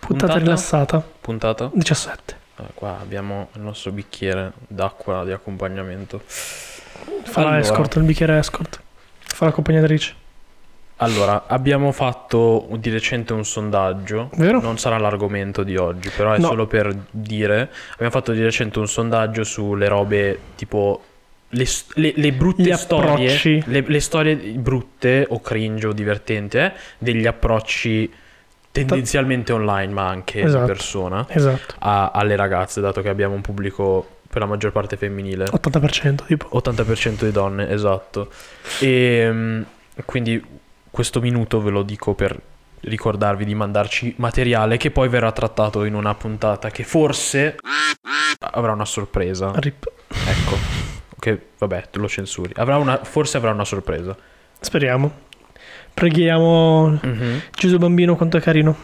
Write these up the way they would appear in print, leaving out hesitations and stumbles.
Puntata rilassata. Puntata 17. Qua abbiamo il nostro bicchiere d'acqua di accompagnamento. Farà escort, il bicchiere escort. Fa l'accompagnatrice. Allora, abbiamo fatto di recente un sondaggio. Vero? Non sarà l'argomento di oggi, però è solo per dire. Abbiamo fatto di recente un sondaggio sulle robe tipo le brutte storie, le storie brutte o cringe o divertenti, degli approcci tendenzialmente online, ma anche di persona, alle ragazze, dato che abbiamo un pubblico per la maggior parte femminile, 80% tipo 80% di donne, esatto. E quindi questo minuto ve lo dico per ricordarvi di mandarci materiale che poi verrà trattato in una puntata che forse avrà una sorpresa. Rip. Ecco, che vabbè, lo censuri. Forse avrà una sorpresa. Speriamo. Preghiamo. Gesù bambino, quanto è carino.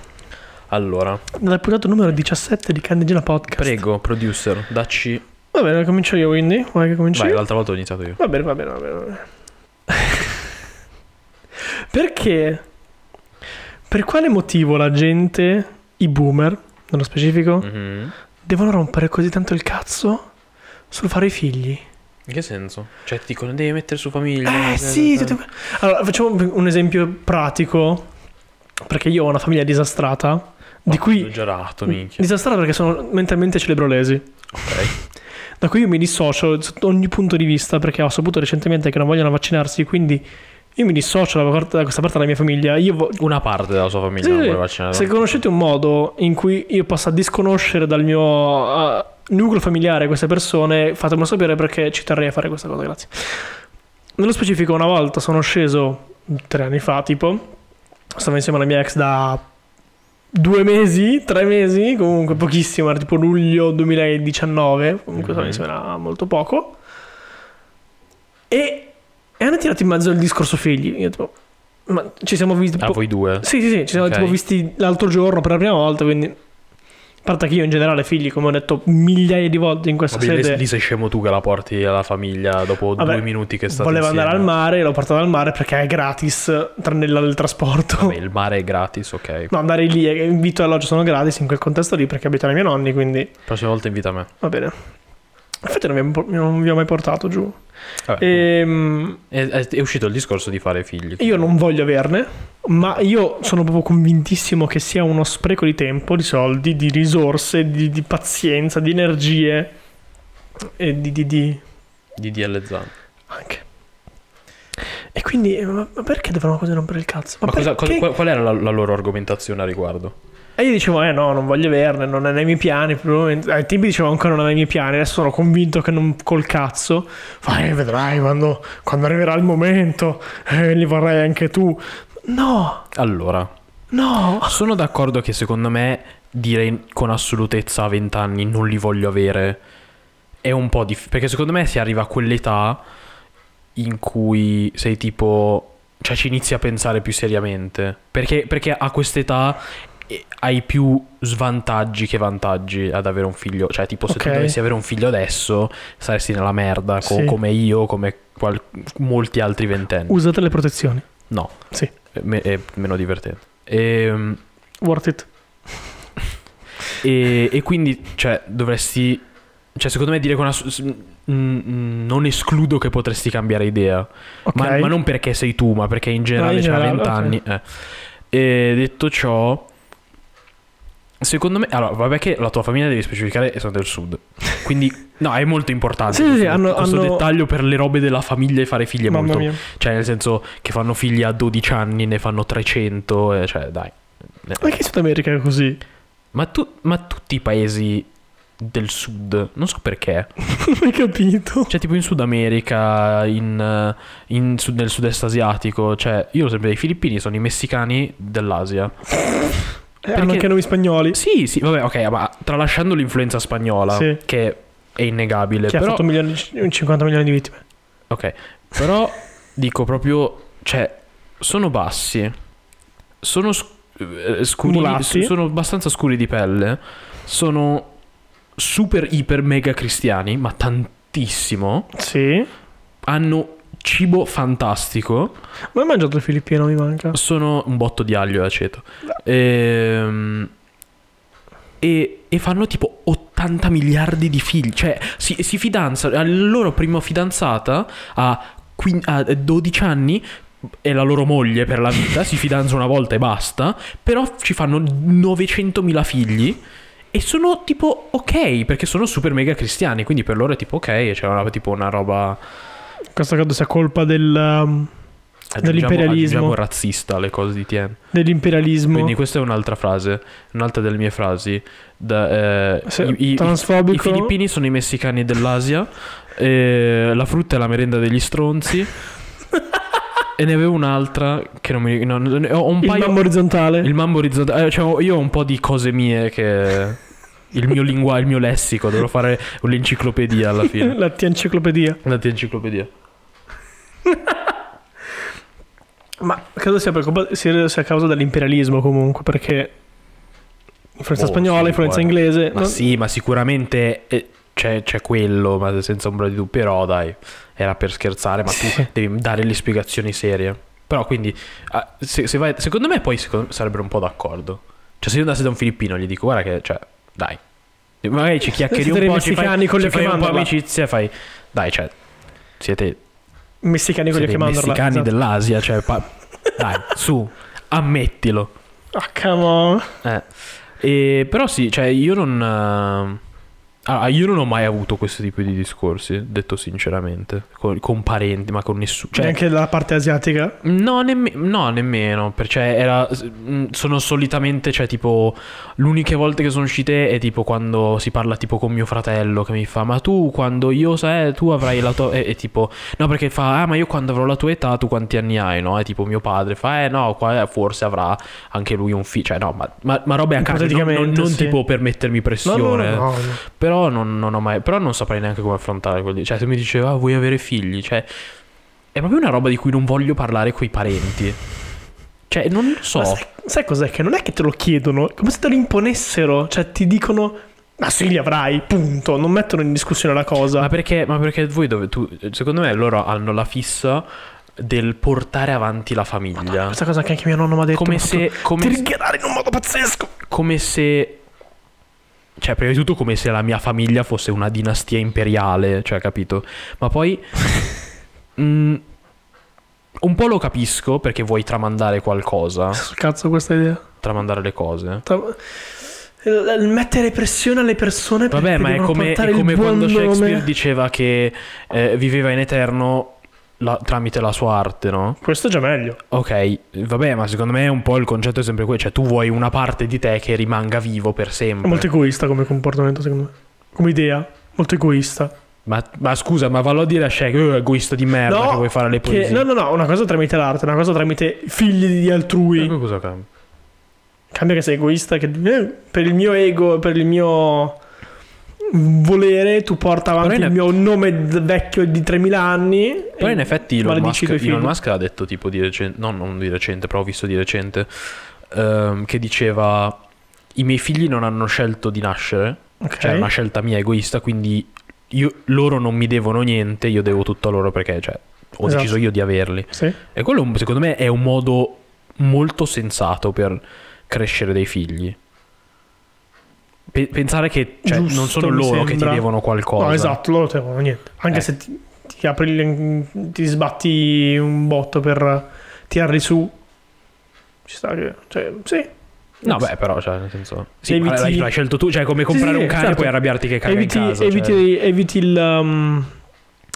Allora, dal puntato numero 17 di Candidina Podcast. Prego, producer, dacci. Va bene, comincio io quindi. Vuoi che cominci? Vai, l'altra volta ho iniziato io. Va bene. Perché? Per quale motivo la gente, i boomer, nello specifico, devono rompere così tanto il cazzo sul fare i figli? In che senso? Cioè ti dicono devi mettere su famiglia. Sì. Allora facciamo un esempio pratico, perché io ho una famiglia disastrata, di cui gerato, minchia. Disastrata perché sono mentalmente celebrolesi. Ok. Da cui io mi dissocio sotto ogni punto di vista, perché ho saputo recentemente che non vogliono vaccinarsi, quindi io mi dissocio da questa parte della mia famiglia. Una parte della sua famiglia non vuole vaccinare. Se conoscete un modo in cui io possa disconoscere dal mio nucleo familiare queste persone, fatemelo sapere, perché ci terrei a fare questa cosa, grazie. Nello specifico, una volta sono sceso 3 anni fa, tipo, stavo insieme alla mia ex da 2 mesi, 3 mesi, comunque pochissimo, era tipo luglio 2019, comunque stavo insieme a molto poco, e hanno tirato in mezzo il discorso figli. Io tipo, ma ci siamo visti voi due? Sì, ci siamo tipo visti l'altro giorno per la prima volta, quindi... A parte che io in generale figli, come ho detto migliaia di volte in questa sede, lì sei scemo tu che la porti alla famiglia dopo 2 minuti che state insieme. Voleva andare al mare, l'ho portato al mare perché è gratis, tranne del trasporto. Vabbè, il mare è gratis, ok. No, andare lì, invito e alloggio sono gratis in quel contesto lì, perché abitano i miei nonni, quindi... La prossima volta invita me. Va bene. Infatti non vi ho mai portato giù. È uscito il discorso di fare figli. Io non voglio averne, ma io sono proprio convintissimo che sia uno spreco di tempo, di soldi, di risorse, di pazienza, di energie e di DLZ anche. E quindi ma perché devono così rompere il cazzo? Ma qual era la loro argomentazione a riguardo? E io dicevo, no, non voglio averne, non è nei miei piani. Ai tempi dicevo ancora non è nei miei piani, adesso sono convinto che non col cazzo. Fai, vedrai quando arriverà il momento, li vorrai anche tu. No. Allora. No. Sono d'accordo che secondo me dire con assolutezza a 20 anni non li voglio avere è un po' difficile, perché secondo me si arriva a quell'età in cui sei tipo... Cioè ci inizi a pensare più seriamente, perché a quest'età... E hai più svantaggi che vantaggi ad avere un figlio. Cioè tipo se tu dovessi avere un figlio adesso saresti nella merda, come io, come molti altri ventenni. Usate le protezioni. No. Sì. È meno divertente. Worth it. E quindi cioè dovresti... Cioè secondo me dire che non escludo che potresti cambiare idea, ma non perché sei tu, ma perché in generale c'è 20 anni. E detto ciò, secondo me, allora, vabbè, che la tua famiglia devi specificare e sono del sud, quindi no, è molto importante. Sì, questo dettaglio per le robe della famiglia e fare figli è molto mia. Cioè nel senso che fanno figli a 12 anni, ne fanno 300, cioè dai. Ma che Sud America è così? Ma tutti i paesi del sud, non so perché. Non hai capito? Cioè tipo in Sud America, nel sud-est asiatico, cioè io sempre i filippini sono i messicani dell'Asia. Perché... Hanno anche nomi spagnoli. Sì, vabbè, ok, ma tralasciando l'influenza spagnola, che è innegabile, che però... ha fatto 50 milioni di vittime. Ok, però dico proprio, cioè, sono bassi, sono abbastanza scuri di pelle, sono super, iper, mega cristiani, ma tantissimo. Sì. Hanno cibo fantastico. Ma hai mangiato il filippino? Mi manca. Sono un botto di aglio e aceto. E fanno tipo 80 miliardi di figli. Cioè si fidanzano. La loro prima fidanzata a 12 anni è la loro moglie per la vita. Si fidanzano una volta e basta. Però ci fanno 900.000 figli. E sono tipo ok, perché sono super mega cristiani, quindi per loro è tipo ok, c'è cioè tipo una roba. Questa credo sia colpa dell'imperialismo. Aggiungiamo razzista alle cose di Tien. Dell'imperialismo. Quindi questa è un'altra frase, un'altra delle mie frasi. I filippini sono i messicani dell'Asia, la frutta è la merenda degli stronzi. E ne avevo un'altra che non mi ho un paio. Il mambo orizzontale. Cioè io ho un po' di cose mie che il mio linguaggio, il mio lessico, dovrò fare un'enciclopedia alla fine. La T-enciclopedia. Ma credo sia per colpa, sia a causa dell'imperialismo comunque, perché influenza spagnola, sì, influenza inglese. Ma no? Sì, ma sicuramente c'è quello, ma senza ombra di dubbio, però dai. Era per scherzare, ma tu devi dare le spiegazioni serie. Però quindi se vai, secondo me poi sarebbero un po' d'accordo. Cioè se io andassi da un filippino gli dico guarda che, cioè, dai, magari ci chiacchieri un po', ci fai un po' amicizia, fai dai, cioè siete messicani con gli occhi mandorla, messicani dell'Asia, cioè dai, su, ammettilo. Ah, come on. Però sì, cioè io non ho mai avuto questo tipo di discorsi, detto sinceramente, con parenti, ma con nessuno. Cioè, anche dalla parte asiatica? No, nemmeno. Perché sono solitamente, cioè, tipo, l'unica volta che sono uscite è tipo quando si parla tipo con mio fratello che mi fa: ma tu quando io sai, tu avrai la tua. E tipo, no, perché fa: ah, ma io quando avrò la tua età, tu quanti anni hai? No? E tipo mio padre fa: no, qua forse avrà anche lui un figlio. Cioè, no, ma roba è a caso. Non sì. Tipo per mettermi pressione. No. Però non ho mai. Però non saprei neanche come affrontare quelli. Cioè, se mi diceva vuoi avere figli? Cioè, è proprio una roba di cui non voglio parlare coi parenti. Cioè, non lo so. Sai cos'è? Che non è che te lo chiedono, come se te lo imponessero. Cioè, ti dicono: ma sì, li avrai, punto. Non mettono in discussione la cosa. Ma perché voi dove tu. Secondo me loro hanno la fissa del portare avanti la famiglia. Madonna, questa cosa che anche mio nonno mi ha detto. Come se triggerare in un modo pazzesco. Come se. Cioè, prima di tutto come se la mia famiglia fosse una dinastia imperiale, cioè, capito? Ma poi un po' lo capisco, perché vuoi tramandare qualcosa. Cazzo, questa idea. Tramandare le cose. Mettere pressione alle persone. Vabbè, ma è come quando Shakespeare diceva che viveva in eterno tramite la sua arte, no? Questo è già meglio. Ok, vabbè, ma secondo me è un po' il concetto è sempre quello. Cioè tu vuoi una parte di te che rimanga vivo per sempre. È molto egoista come comportamento, secondo me. Come idea, molto egoista. Ma scusa, ma vallo a dire a Shakespeare, egoista di merda, no, che vuoi fare le poesie. No, una cosa tramite l'arte, una cosa tramite figli di altrui. Ma cosa cambia? Cambia che sei egoista, che per il mio ego, per il mio volere tu porta avanti il mio nome vecchio di 3000 anni. Poi in effetti Elon Musk ha detto tipo di recente, no, non di recente, però ho visto di recente che diceva i miei figli non hanno scelto di nascere, okay. Cioè è una scelta mia egoista, quindi loro non mi devono niente, io devo tutto a loro perché cioè ho deciso io di averli. Sì. E quello secondo me è un modo molto sensato per crescere dei figli. Pensare che cioè, giusto, non sono loro che ti devono qualcosa. No, esatto, loro te devono niente. Anche se ti apri, ti sbatti un botto per tirarli su, ci sta che cioè, sì. No, beh, però, cioè, nel senso sì, l'hai scelto tu, cioè come comprare un cane certo. E poi arrabbiarti che caga in casa. Eviti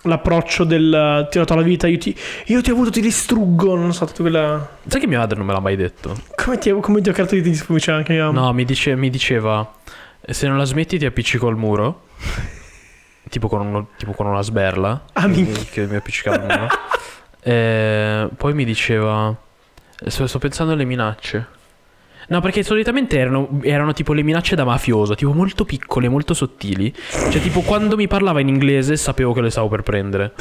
l'approccio del ti ho dato la vita, io ti ho avuto, ti distruggo, non so, tutta quella. Sai che mia madre non me l'ha mai detto. Come ti ho creato di distruggere anche io? No, mi diceva se non la smetti ti appiccico al muro. tipo con una sberla. Che mi appiccicava al muro. Poi mi diceva sto pensando alle minacce. No, perché solitamente erano tipo le minacce da mafioso, tipo molto piccole, molto sottili. Cioè tipo quando mi parlava in inglese sapevo che le stavo per prendere.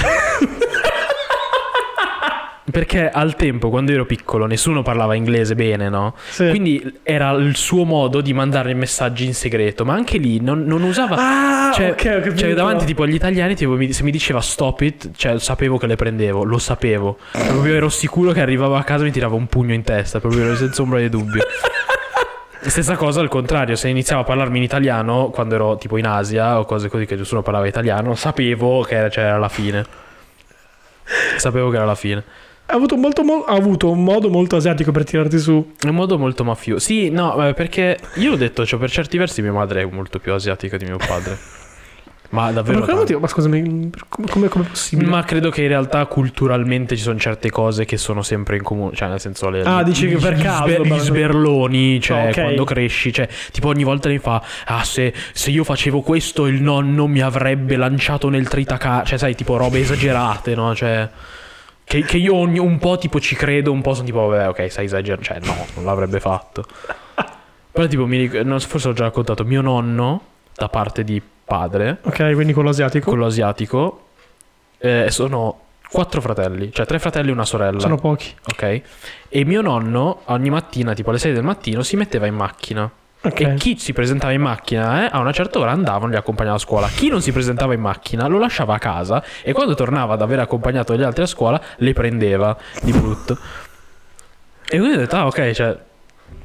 Perché al tempo, quando ero piccolo, nessuno parlava inglese bene, no? Sì. Quindi era il suo modo di mandare messaggi in segreto. Ma anche lì non usava... Ah, cioè, okay, cioè davanti tipo agli italiani, tipo, se mi diceva stop it, cioè sapevo che le prendevo, lo sapevo. Proprio ero sicuro che arrivavo a casa e mi tiravo un pugno in testa, proprio senza ombra di dubbio. Stessa cosa al contrario, se iniziavo a parlarmi in italiano, quando ero tipo in Asia o cose così che nessuno parlava italiano, sapevo che era, cioè, era la fine. Sapevo che era la fine. Ha avuto un modo molto asiatico per tirarti su. Un modo molto mafioso. Sì, no, perché io l'ho detto, cioè, per certi versi mia madre è molto più asiatica di mio padre. Ma davvero. Ma per quale motivo? Ma scusami, come è possibile? Ma credo che in realtà culturalmente ci sono certe cose che sono sempre in comune. Cioè, nel senso, dici che per caso gli sberloni, cioè, okay, quando cresci, cioè, tipo ogni volta ne fa: ah, se io facevo questo il nonno mi avrebbe lanciato nel tritacarro. Cioè, sai, tipo robe esagerate, no? Cioè, che io un po' tipo ci credo, un po' sono tipo vabbè, ok, stai esagerando, cioè no, non l'avrebbe fatto. Però tipo forse ho già raccontato, mio nonno da parte di padre, ok, quindi quello asiatico, sono 4 fratelli, cioè 3 fratelli e una sorella, sono pochi, ok. E mio nonno ogni mattina tipo alle 6 del mattino si metteva in macchina. Okay. E chi si presentava in macchina a una certa ora andavano, li accompagnava a scuola. Chi non si presentava in macchina lo lasciava a casa, e quando tornava ad aver accompagnato gli altri a scuola le prendeva di brutto. E quindi ho detto ah ok, cioè,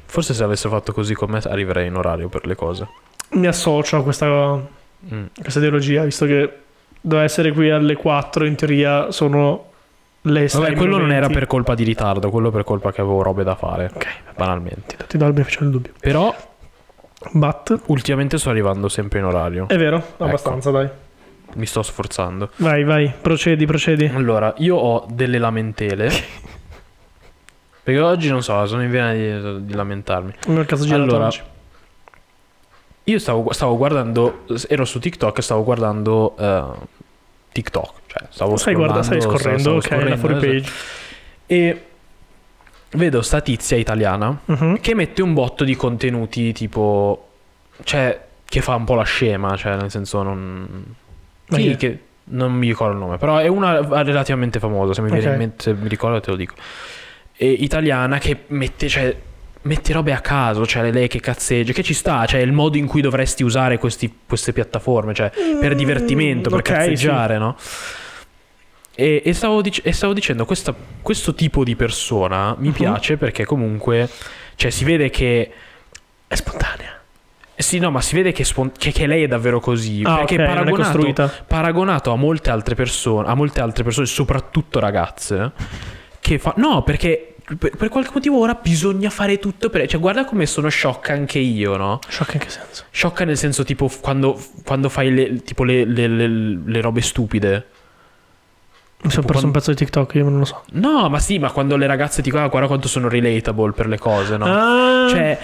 forse se avessero fatto così con me arriverei in orario per le cose. Mi associo a questa ideologia, visto che doveva essere qui alle 4, in teoria sono le... Vabbè, quello non era per colpa di ritardo, quello per colpa che avevo robe da fare, okay, banalmente. Ti do il beneficio del dubbio. Però ultimamente sto arrivando sempre in orario. È vero, abbastanza, ecco. Dai, mi sto sforzando. Vai, procedi. Allora, io ho delle lamentele. Perché oggi non so, sono in vena di lamentarmi. Nel caso girato oggi. Io stavo guardando, ero su TikTok e stavo guardando TikTok, cioè scorrendo, ok, la for page. E vedo sta tizia italiana che mette un botto di contenuti tipo, cioè, che fa un po' la scema, cioè nel senso non... Sì, che non mi ricordo il nome, però è una relativamente famosa, se mi viene in mente, se mi ricordo te lo dico. E italiana che mette, cioè, mette robe a caso, cioè lei che cazzeggia, che ci sta, cioè il modo in cui dovresti usare queste piattaforme, cioè per divertimento, per cazzeggiare, sì, no? E stavo dicendo, questo tipo di persona mi piace perché comunque, cioè, si vede che è spontanea. Sì, no, ma si vede che lei è davvero così, perché okay, paragonato a molte altre persone, soprattutto ragazze, che fa... No, perché per qualche motivo ora bisogna fare tutto per... Cioè, guarda come sono sciocca anche io, no? Sciocca in che senso? Sciocca nel senso tipo quando fai le robe stupide. Mi sono perso un pezzo di TikTok, io non lo so. No, ma sì, ma quando le ragazze ti dicono guarda quanto sono relatable per le cose, no? Cioè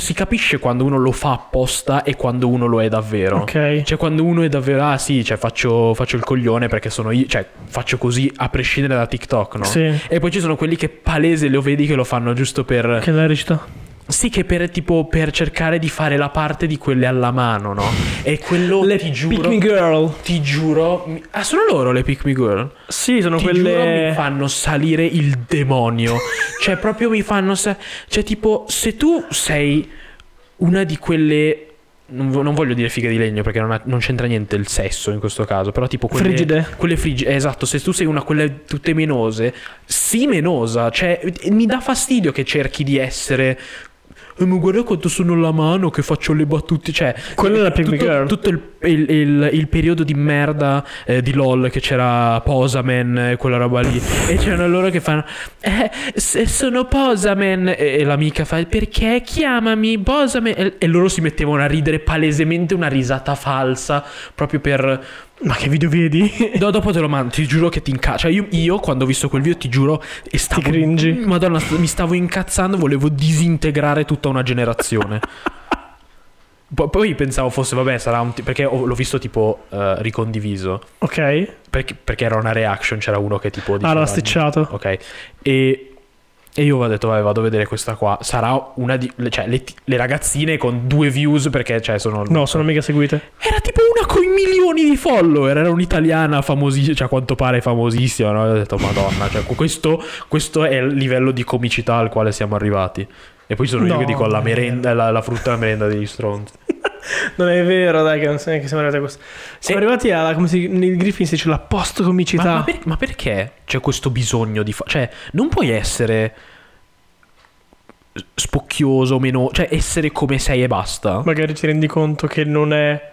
si capisce quando uno lo fa apposta e quando uno lo è davvero. Ok. Cioè quando uno è davvero, ah sì, cioè faccio il coglione perché sono io, cioè faccio così a prescindere da TikTok, no? Sì. E poi ci sono quelli che palese lo vedi che lo fanno giusto per... Che la recita. Sì, che per tipo per cercare di fare la parte di quelle alla mano, no? E quello le ti giuro, pick me girl. Ti giuro. Ah, sono loro le pick me girl? Sì, sono ti quelle. Giuro, mi fanno salire il demonio. Cioè, proprio mi fanno. Cioè, tipo, se tu sei una di quelle. Non voglio dire figa di legno perché non c'entra niente il sesso in questo caso, però tipo quelle frigide, esatto, se tu sei una quelle tutte menose, sì, menosa, cioè mi dà fastidio che cerchi di essere ma guarda quanto sono la mano che faccio le battute, cioè quella è la pygmy girl. Tutto il periodo di merda di LOL che c'era Posaman, quella roba lì, e c'erano loro che fanno sono Posaman, e l'amica fa perché chiamami Posaman, e loro si mettevano a ridere palesemente una risata falsa proprio per... Ma che video vedi? No, dopo te lo mando, ti giuro che ti incazzo. Cioè io quando ho visto quel video ti giuro e stavo... Ti cringi. Madonna, mi stavo incazzando, volevo disintegrare tutta una generazione. Poi pensavo fosse vabbè, sarà un perché l'ho visto tipo ricondiviso. Ok. Perché era una reaction, c'era uno che tipo diceva, l'ha sticciato. Ok. E E io ho detto, vado a vedere questa qua. Sarà una di... cioè, le ragazzine con 2 views, perché, cioè, sono... No, sono mega seguite. Era tipo una coi milioni di follower. Era un'italiana famosissima, cioè, a quanto pare famosissima, no? E ho detto, madonna, cioè, questo è il livello di comicità al quale siamo arrivati. E poi sono io che dico la merenda, la frutta alla merenda degli stronzi. Non è vero, dai, che non so neanche siamo arrivati a questo. Siamo arrivati alla, come si, nel Griffin si dice, la post comicità. Ma perché c'è questo bisogno di cioè, non puoi essere spocchioso, meno, cioè essere come sei e basta. Magari ti rendi conto che non è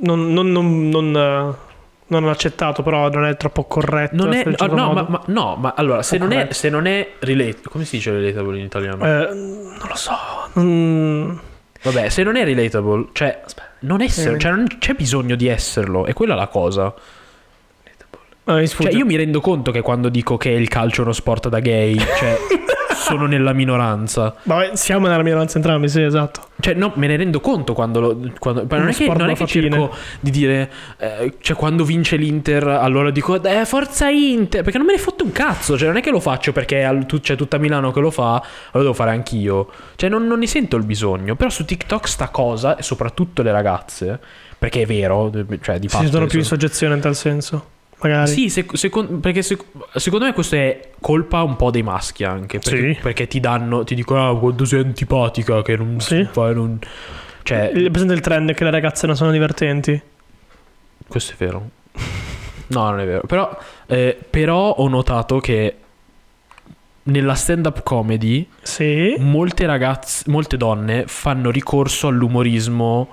non ho accettato, però non è troppo corretto. Non è, certo ma allora, se non corretto. È se non è relatable, come si dice relatable in italiano? Non lo so. Vabbè, se non è relatable, cioè non essere, cioè non c'è bisogno di esserlo, è quella la cosa. Cioè, io mi rendo conto che quando dico che il calcio è uno sport da gay, cioè sono nella minoranza. Vabbè, siamo nella minoranza entrambi, sì, esatto. Cioè, no, me ne rendo conto quando non è che cerco di dire, cioè, quando vince l'Inter, allora dico, forza Inter, perché non me ne fotte un cazzo. Cioè, non è che lo faccio perché c'è tutta Milano che lo fa, allora lo devo fare anch'io. Cioè, non ne sento il bisogno. Però su TikTok sta cosa, e soprattutto le ragazze, perché è vero, cioè, di fatto si sentono più in soggezione in tal senso. Magari. Sì, secondo me questo è colpa un po' dei maschi anche, perché, sì, perché ti dicono, quando sei antipatica, che non si fa, non... Cioè, presente il trend che le ragazze non sono divertenti. Questo è vero. No, non è vero. Però ho notato che nella stand-up comedy molte donne fanno ricorso all'umorismo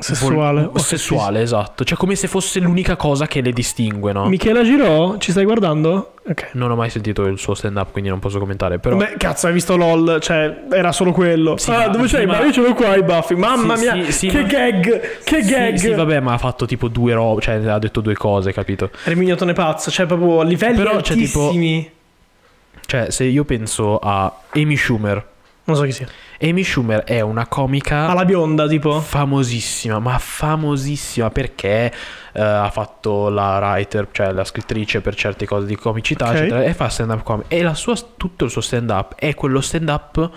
sessuale, esatto, cioè come se fosse l'unica cosa che le distingue, no? Michela Girò, ci stai guardando? Okay. Non ho mai sentito il suo stand up, quindi non posso commentare, però... Beh, cazzo, hai visto LOL? Cioè, era solo quello. Sì, dove c'hai? Ma io ce l'ho qua i baffi. Mamma mia, che gag. Sì, vabbè, ma ha fatto tipo 2 robe, cioè ha detto 2 cose, capito? Era mignotone pazzo, cioè proprio a livelli però altissimi. Cioè, se io penso a Amy Schumer, non so chi sia. Amy Schumer è una comica alla bionda, tipo famosissima perché ha fatto la writer, cioè la scrittrice per certe cose di comicità, eccetera, e fa stand up comedy, e tutto il suo stand up è quello stand up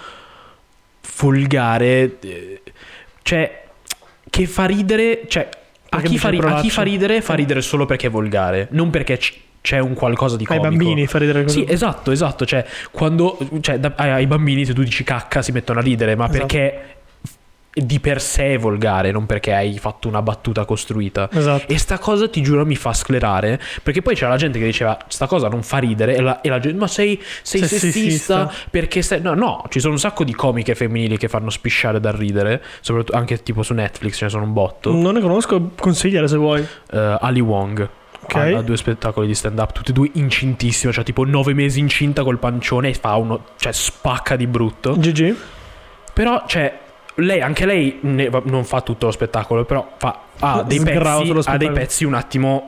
volgare, cioè che fa ridere, cioè a chi fa ridere solo perché è volgare, non perché c'è un qualcosa di comico. Ai bambini fa ridere così. Sì, esatto. Cioè, quando ai bambini, se tu dici cacca, si mettono a ridere, ma perché di per sé è volgare, non perché hai fatto una battuta costruita. Esatto. E sta cosa, ti giuro, mi fa sclerare, perché poi c'era la gente che diceva sta cosa non fa ridere, e la gente, ma sei sessista, perché sei... No, ci sono un sacco di comiche femminili che fanno spisciare dal ridere, soprattutto anche tipo su Netflix, ce ne sono un botto. Non ne conosco, consigliere se vuoi. Ali Wong. Okay. Ha 2 spettacoli di stand up, tutti e 2 incintissimi, cioè tipo 9 mesi incinta col pancione, e fa uno, cioè spacca di brutto. GG. Però cioè anche lei non fa tutto lo spettacolo, però ha dei pezzi un attimo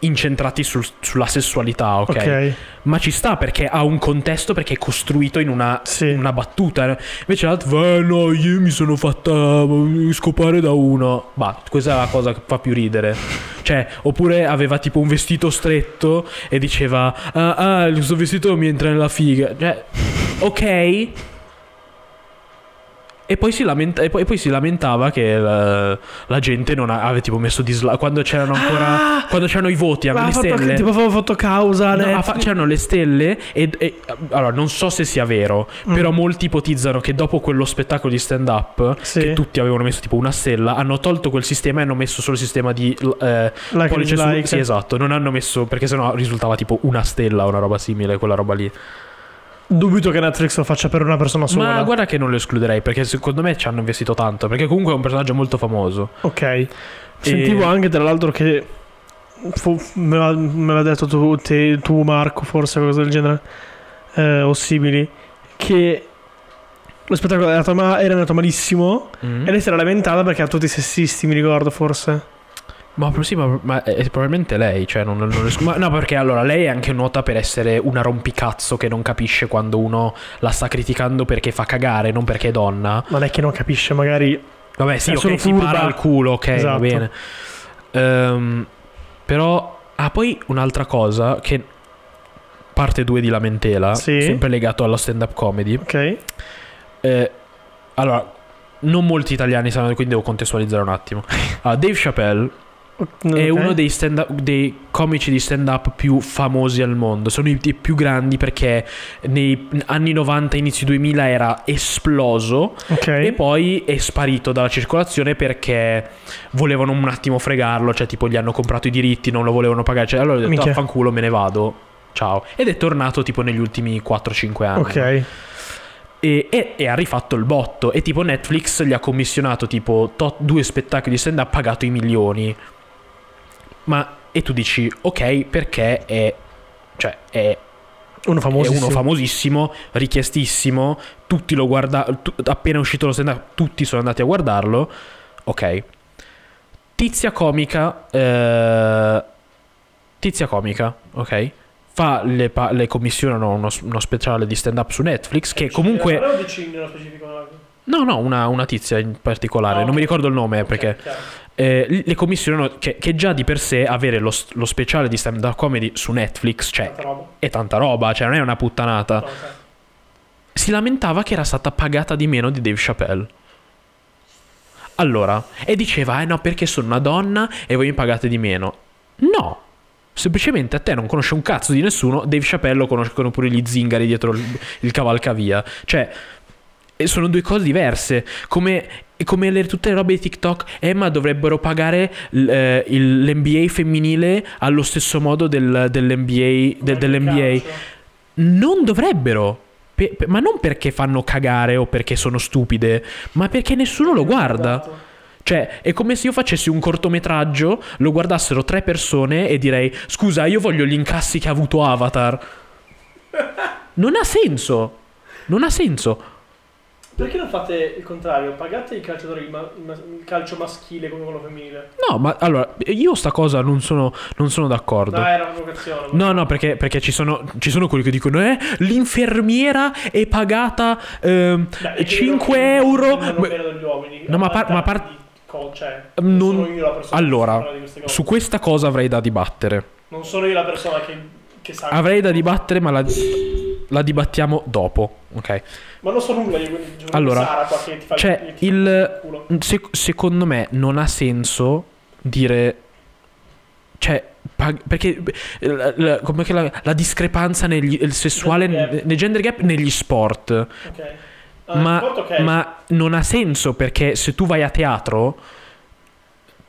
incentrati sulla sessualità, ok? Ma ci sta, perché ha un contesto, perché è costruito in una battuta. Invece l'altro, no, io mi sono fatta scopare da uno. Bah, questa è la cosa che fa più ridere. Cioè, oppure aveva tipo un vestito stretto e diceva il suo vestito mi entra nella figa. Cioè, ok. E poi si lamentava che la gente non aveva tipo messo dislike quando c'erano ancora quando c'erano i voti, aveva le stelle, tipo fatto causa, no, c'erano le stelle e allora non so se sia vero, però molti ipotizzano che dopo quello spettacolo di stand up che tutti avevano messo tipo una stella, hanno tolto quel sistema e hanno messo solo il sistema di pollice like. Sì, esatto, non hanno messo, perché sennò risultava tipo una stella o una roba simile, quella roba lì. Dubito che Netflix lo faccia per una persona sola. Ma guarda che non lo escluderei, perché secondo me ci hanno investito tanto, perché comunque è un personaggio molto famoso. Ok. Sentivo anche, tra l'altro, che me l'ha detto tu Marco, forse, qualcosa del genere, o simili, che lo spettacolo era andato malissimo e lei si era lamentata perché ha tutti i sessisti, mi ricordo, forse. Ma sì, ma è probabilmente lei, cioè non no, perché allora lei è anche nota per essere una rompicazzo che non capisce quando uno la sta criticando perché fa cagare, non perché è donna. Ma lei che non capisce, magari. Vabbè, sì, ok, si para al culo, ok, esatto. Va bene. Però poi un'altra cosa che parte 2 di Lamentela, sì, sempre legato allo stand-up comedy. Ok. Allora, non molti italiani sanno, quindi devo contestualizzare un attimo. Dave Chappelle è uno dei stand-up, dei comici di stand-up più famosi al mondo. Sono i più grandi perché nei anni 90, inizio 2000 era esploso, okay, e poi è sparito dalla circolazione perché volevano un attimo fregarlo, cioè tipo gli hanno comprato i diritti, non lo volevano pagare, cioè, allora ho detto affanculo, me ne vado, ciao. Ed è tornato tipo negli ultimi 4-5 anni. Ok. E ha rifatto il botto. E tipo Netflix gli ha commissionato tipo 2 spettacoli di stand-up, ha pagato i milioni. Ma e tu dici ok, perché è, cioè è uno famosissimo, richiestissimo, tutti lo guardano, appena uscito lo stand-up tutti sono andati a guardarlo. Ok. Tizia comica, ok, fa le commissionano uno speciale di stand-up su Netflix, che comunque una tizia in particolare, non mi ricordo il nome, okay, perché le commissionano, che già di per sé avere lo speciale di stand-up comedy su Netflix, cioè è tanta roba, cioè non è una puttanata. Okay. Si lamentava che era stata pagata di meno di Dave Chappelle. Allora, e diceva no, perché sono una donna e voi mi pagate di meno. No, semplicemente a te non conosce un cazzo di nessuno. Dave Chappelle lo conoscono pure gli zingari dietro il cavalcavia. Cioè, sono due cose diverse. Come tutte le robe di TikTok, ma dovrebbero pagare l'NBA femminile allo stesso modo dell'NBA. Non dovrebbero. Ma non perché fanno cagare o perché sono stupide, ma perché nessuno lo guarda. Cioè, è come se io facessi un cortometraggio, lo guardassero 3 persone e direi scusa, io voglio gli incassi che ha avuto Avatar. Non ha senso. Perché non fate il contrario? Pagate i calciatori il calcio maschile come quello femminile. No, ma allora, io sta cosa non sono d'accordo. No, era una provocazione. No, perché ci sono quelli che dicono l'infermiera è pagata 5 euro. Allora, su questa cosa avrei da dibattere. Non sono io la persona che sa. Avrei da dibattere, ma la dibattiamo dopo, ok? Ma non so nulla io, quindi. Allora, Sara qua che ti fa cioè il secondo me non ha senso dire, cioè perché come che la discrepanza il sessuale nel gender gap negli sport. Ok. Ma non ha senso, perché se tu vai a teatro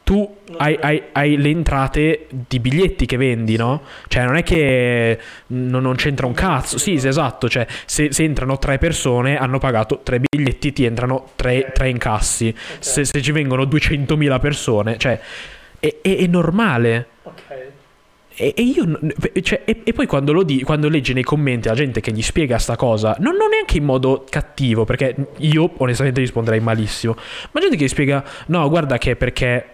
tu hai le entrate di biglietti che vendi, no? Cioè non è che non c'entra un cazzo. Sì, esatto, cioè se entrano 3 persone hanno pagato 3 biglietti, ti entrano 3 incassi. Okay. Se ci vengono 200.000 persone, cioè è normale. Ok. E io, cioè, e poi quando leggi nei commenti la gente che gli spiega sta cosa, non neanche in modo cattivo, perché io onestamente risponderei malissimo, ma gente che gli spiega no, guarda che perché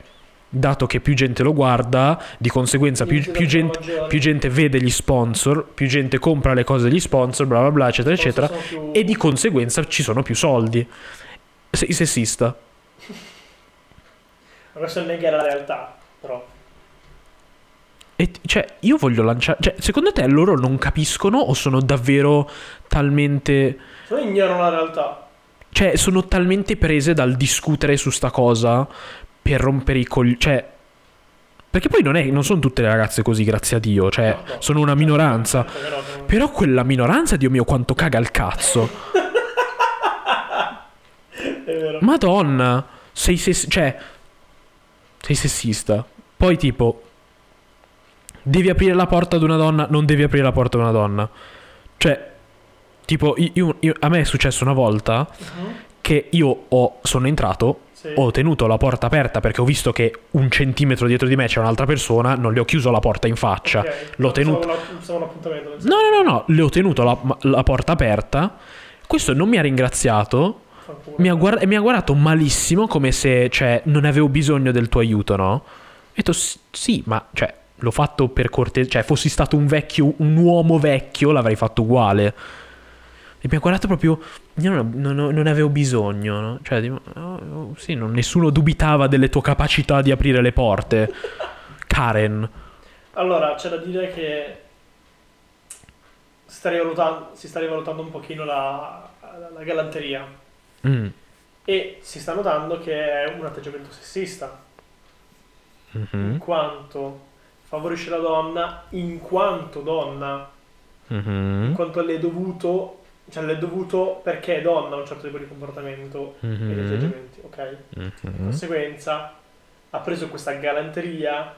dato che più gente lo guarda, di conseguenza più gente vede gli sponsor, più gente compra le cose degli sponsor, bla bla bla, eccetera eccetera, e di conseguenza ci sono più soldi. Sei sessista. Questo non è che è la realtà, però. E cioè io voglio lanciare, cioè secondo te loro non capiscono o sono davvero talmente, se ignorano la realtà, cioè sono talmente prese dal discutere su sta cosa per rompere i coglioni, cioè perché poi non sono tutte le ragazze così, grazie a Dio, cioè no, sono una minoranza, però quella minoranza, Dio mio, quanto caga il cazzo. È vero. Madonna, sei sessista. Poi tipo devi aprire la porta ad una donna, non devi aprire la porta ad una donna. Cioè, tipo, io, a me è successo una volta, uh-huh, che io sono entrato, sì, ho tenuto la porta aperta perché ho visto che un centimetro dietro di me c'è un'altra persona, non le ho chiuso la porta in faccia. Okay. L'ho tenuto. No, le ho tenuto la porta aperta. Questo non mi ha ringraziato. Mi ha guardato malissimo, come se, cioè, non avevo bisogno del tuo aiuto, no? Ho detto sì, ma cioè l'ho fatto per cortesia, cioè fossi stato un uomo vecchio l'avrei fatto uguale. E mi ha guardato proprio, io non avevo bisogno, no? Cioè tipo, oh, sì, nessuno dubitava delle tue capacità di aprire le porte. Karen. Allora, c'è da dire che si sta rivalutando un pochino la galanteria e si sta notando che è un atteggiamento sessista, in quanto favorisce la donna in quanto donna, in quanto le è dovuto, cioè le è dovuto perché è donna un certo tipo di comportamento e di atteggiamenti, ok? Di conseguenza ha preso questa galanteria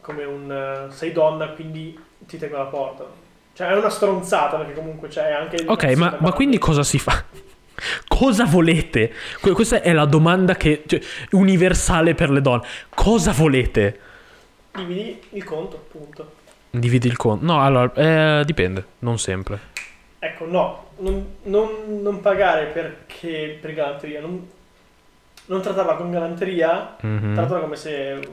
come un sei donna quindi ti tengo alla porta, cioè è una stronzata perché comunque c'è anche il ok, ma quindi cosa si fa? Cosa volete? Questa è la domanda che, cioè, universale per le donne. Cosa volete? Dividi il conto, punto. Dividi il conto. No, allora, dipende, non sempre. Ecco, no, non pagare perché per galanteria, non trattava con galanteria, trattava come se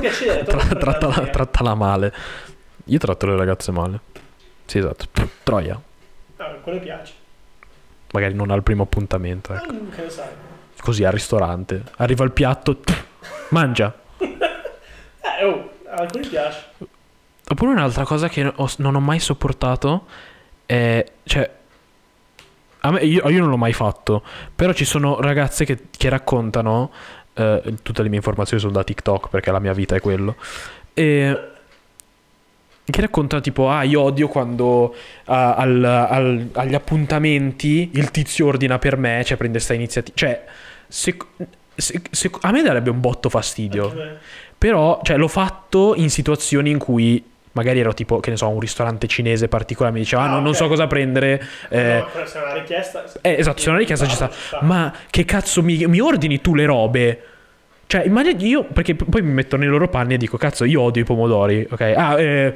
piacere, trattala male. Io tratto le ragazze male. Sì, esatto. Troia. Ah, quello piace. Magari non al primo appuntamento, ecco. Che ne sai? Così al ristorante arriva il piatto, mangia. A alcuni piace. Oppure un'altra cosa che non ho mai sopportato è, cioè, a me, io non l'ho mai fatto, però ci sono ragazze che raccontano, tutte le mie informazioni sono da TikTok perché la mia vita è quello, e che raccontano tipo, io odio quando agli appuntamenti il tizio ordina per me, cioè prende sta iniziativa, cioè se a me darebbe un botto fastidio, però, cioè, l'ho fatto in situazioni in cui magari ero tipo, che ne so, un ristorante cinese particolare, mi diceva non so cosa prendere, però se è una richiesta, esatto, se è una richiesta ci sta. Ma che cazzo mi ordini tu le robe? Cioè, immagino io, perché poi mi metto nei loro panni e dico, cazzo, io odio i pomodori, ok?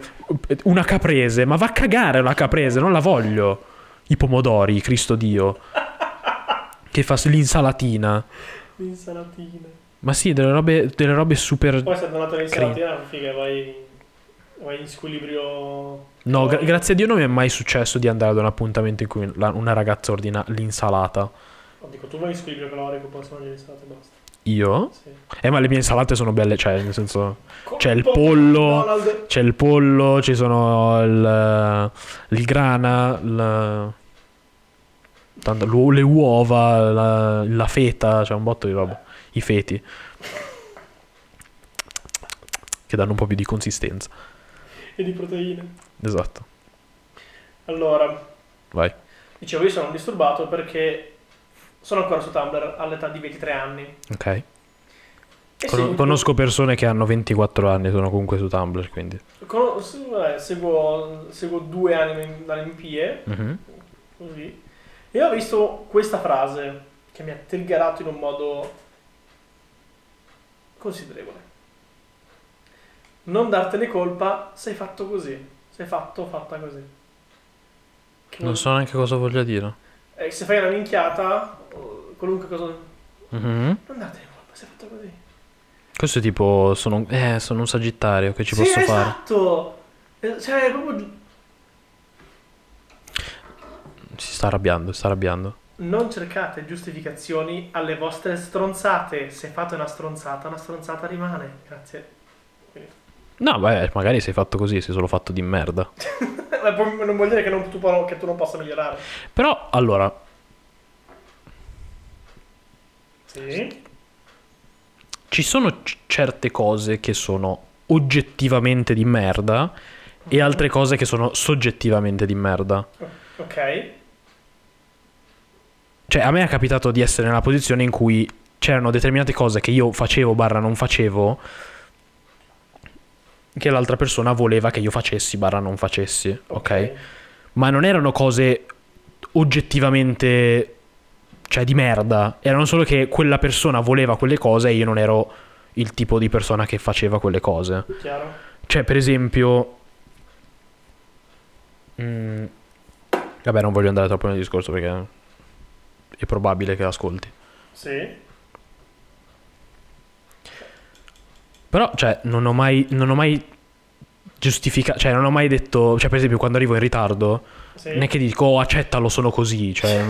Una caprese, ma va a cagare una caprese, non la voglio. I pomodori, Cristo Dio. Che fa l'insalatina. L'insalatina. Ma sì, delle robe super... Poi se non andate l'insalatina, figa, vai in squilibrio... No, grazie a Dio non mi è mai successo di andare ad un appuntamento in cui una ragazza ordina l'insalata. Dico, tu vai in squilibrio calorico, poi se non l'insalata e basta. Io? Sì. Ma le mie insalate sono belle, cioè, nel senso, c'è il pollo, ci sono il grana, le uova, la feta, c'è un botto di roba, i feti che danno un po' più di consistenza e di proteine. Esatto. Allora, vai. Dicevo, io sono disturbato perché sono ancora su Tumblr all'età di 23 anni. Ok. Conosco persone che hanno 24 anni e sono comunque su Tumblr, quindi... Seguo due anime dall'Empie, così. E ho visto questa frase che mi ha triggerato in un modo considerevole. Non dartene colpa, sei fatto così. Sei fatto o fatta così. Non so neanche cosa voglia dire. Se fai una minchiata... qualunque cosa, non datemi colpa, sei fatto così. Questo è tipo, sono un sagittario, che ci posso fare? Esatto, cioè proprio... Si sta arrabbiando. Non cercate giustificazioni alle vostre stronzate. Se fate una stronzata rimane. Grazie. No, beh, magari sei fatto così, sei solo fatto di merda. Non vuol dire che tu non possa migliorare. Però, allora... Sì. Ci sono certe cose che sono oggettivamente di merda e altre cose che sono soggettivamente di merda. Ok. Cioè, a me è capitato di essere nella posizione in cui c'erano determinate cose che io facevo / non facevo che l'altra persona voleva che io facessi / non facessi, ok? Ma non erano cose oggettivamente... cioè di merda, erano solo che quella persona voleva quelle cose e io non ero il tipo di persona che faceva quelle cose. Chiaro. Cioè, per esempio, vabbè, non voglio andare troppo nel discorso perché è probabile che l'ascolti. Sì. Però, cioè, non ho mai giustificato, cioè non ho mai detto, cioè per esempio quando arrivo in ritardo, non è che dico accettalo, sono così, cioè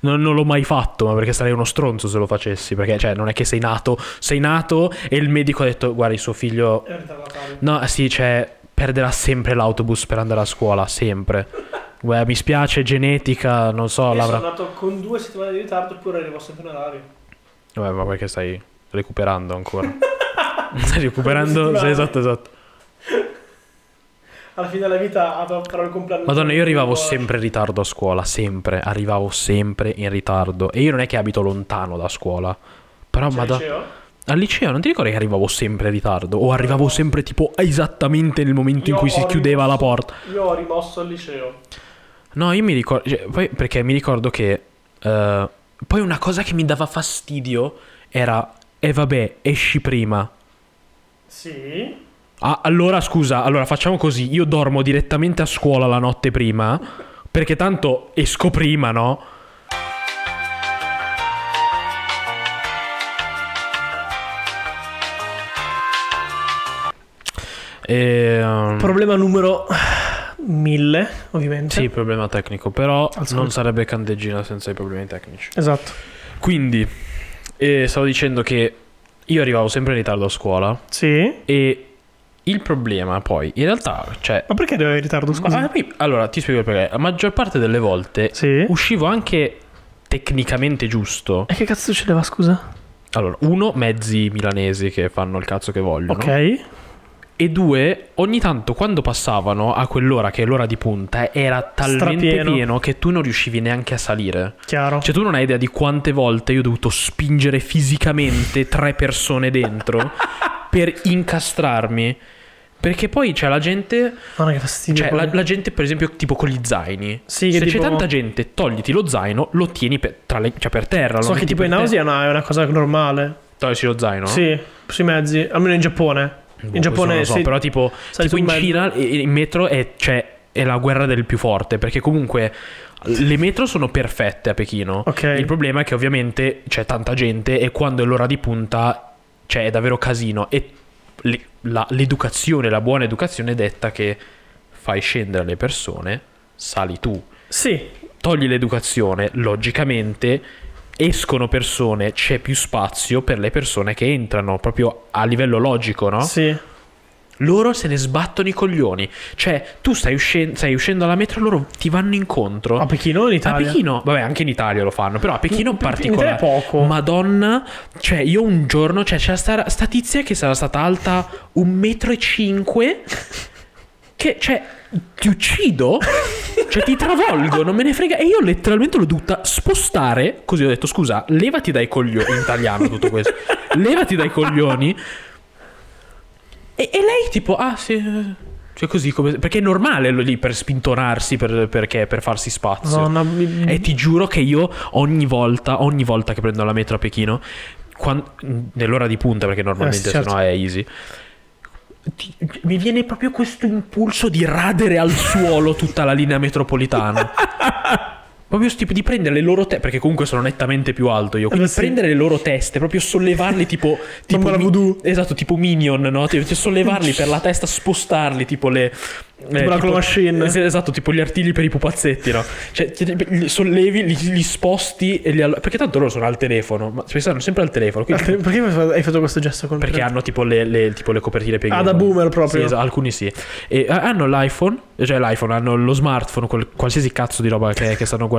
non l'ho mai fatto, ma perché sarei uno stronzo se lo facessi, perché, cioè, non è che sei nato e il medico ha detto, guarda, il suo figlio... No, sì, cioè, perderà sempre l'autobus per andare a scuola, sempre. Uè, mi spiace, genetica, non so. Sono andato con 2 settimane di ritardo, eppure arrivo sempre in orario. Vabbè, ma perché stai recuperando ancora? Stai recuperando? Sì, esatto. Alla fine della vita avrò il compleanno. Madonna, io arrivavo sempre in ritardo a scuola, sempre. Arrivavo sempre in ritardo. E io non è che abito lontano da scuola. Però cioè, al liceo non ti ricordi che arrivavo sempre in ritardo? O arrivavo sempre tipo esattamente nel momento in cui si chiudeva la porta? Io ho rimosso al liceo. No, io mi ricordo, cioè, poi, perché mi ricordo che poi una cosa che mi dava fastidio era vabbè, esci prima. Sì. Ah, allora scusa, allora facciamo così, io dormo direttamente a scuola la notte prima, perché tanto esco prima, no? Problema numero 1000, ovviamente. Sì, problema tecnico, però non sarebbe Candegina senza i problemi tecnici. Esatto. Quindi, stavo dicendo che io arrivavo sempre in ritardo a scuola. Sì. E il problema poi, in realtà, cioè... Ma perché dovevi in ritardo, scusa? Allora, ti spiego perché. La maggior parte delle volte uscivo anche tecnicamente giusto. E che cazzo succedeva, scusa? Allora, uno, mezzi milanesi che fanno il cazzo che vogliono. Ok. E due, ogni tanto quando passavano a quell'ora, che è l'ora di punta, era talmente pieno che tu non riuscivi neanche a salire. Chiaro. Cioè, tu non hai idea di quante volte io ho dovuto spingere fisicamente 3 persone dentro... per incastrarmi. Perché poi c'è la gente, che fastidio, cioè la gente per esempio tipo con gli zaini. Sì, se tipo... c'è tanta gente, togliti lo zaino, lo tieni per terra. So che tipo in Asia è una cosa normale. Togliersi lo zaino? Sì, sui mezzi, almeno in Giappone. In Giappone non lo so, però tipo in Cina il metro è la guerra del più forte, perché comunque le metro sono perfette a Pechino. Okay. Il problema è che ovviamente c'è tanta gente e quando è l'ora di punta, cioè è davvero casino. E l'educazione, la buona educazione è detta che fai scendere le persone, sali tu. Sì. Togli l'educazione, logicamente escono persone, c'è più spazio per le persone che entrano, proprio a livello logico, no? Sì. Loro se ne sbattono i coglioni. Cioè tu stai uscendo alla metro, loro ti vanno incontro. A Pechino o in Italia? A Pechino. Vabbè, anche in Italia lo fanno, però a Pechino in particolare poco. Madonna. Cioè io un giorno, cioè c'era sta tizia che sarà stata alta 1,5 metri, che cioè ti uccido. Cioè ti travolgo, non me ne frega. E io letteralmente l'ho dovuta spostare, così ho detto scusa, levati dai coglioni. In italiano tutto questo. Levati dai coglioni. E lei tipo, ah sì, cioè così come... Perché è normale lì per spintonarsi, per farsi spazio. E ti giuro che io ogni volta che prendo la metro a Pechino, nell'ora di punta, perché normalmente certo. Sennò è easy, mi viene proprio questo impulso di radere al suolo tutta la linea metropolitana. Proprio tipo di prendere le loro teste, perché comunque sono nettamente più alto io, quindi prendere le loro teste, proprio sollevarli tipo voodoo. Esatto, tipo Minion, no? Tipo, sollevarli per la testa, spostarli tipo le... tipo la claw machine. Esatto, tipo gli artigli per i pupazzetti, no? Cioè li sollevi, li sposti e perché tanto loro sono al telefono, ma si stanno sempre al telefono, quindi... Perché hai fatto questo gesto? Perché hanno tipo le copertine piegate. Ah, da boomer proprio. Sì, alcuni sì. E hanno l'iPhone, cioè l'iPhone, hanno lo smartphone, qualsiasi cazzo di roba che stanno guardando.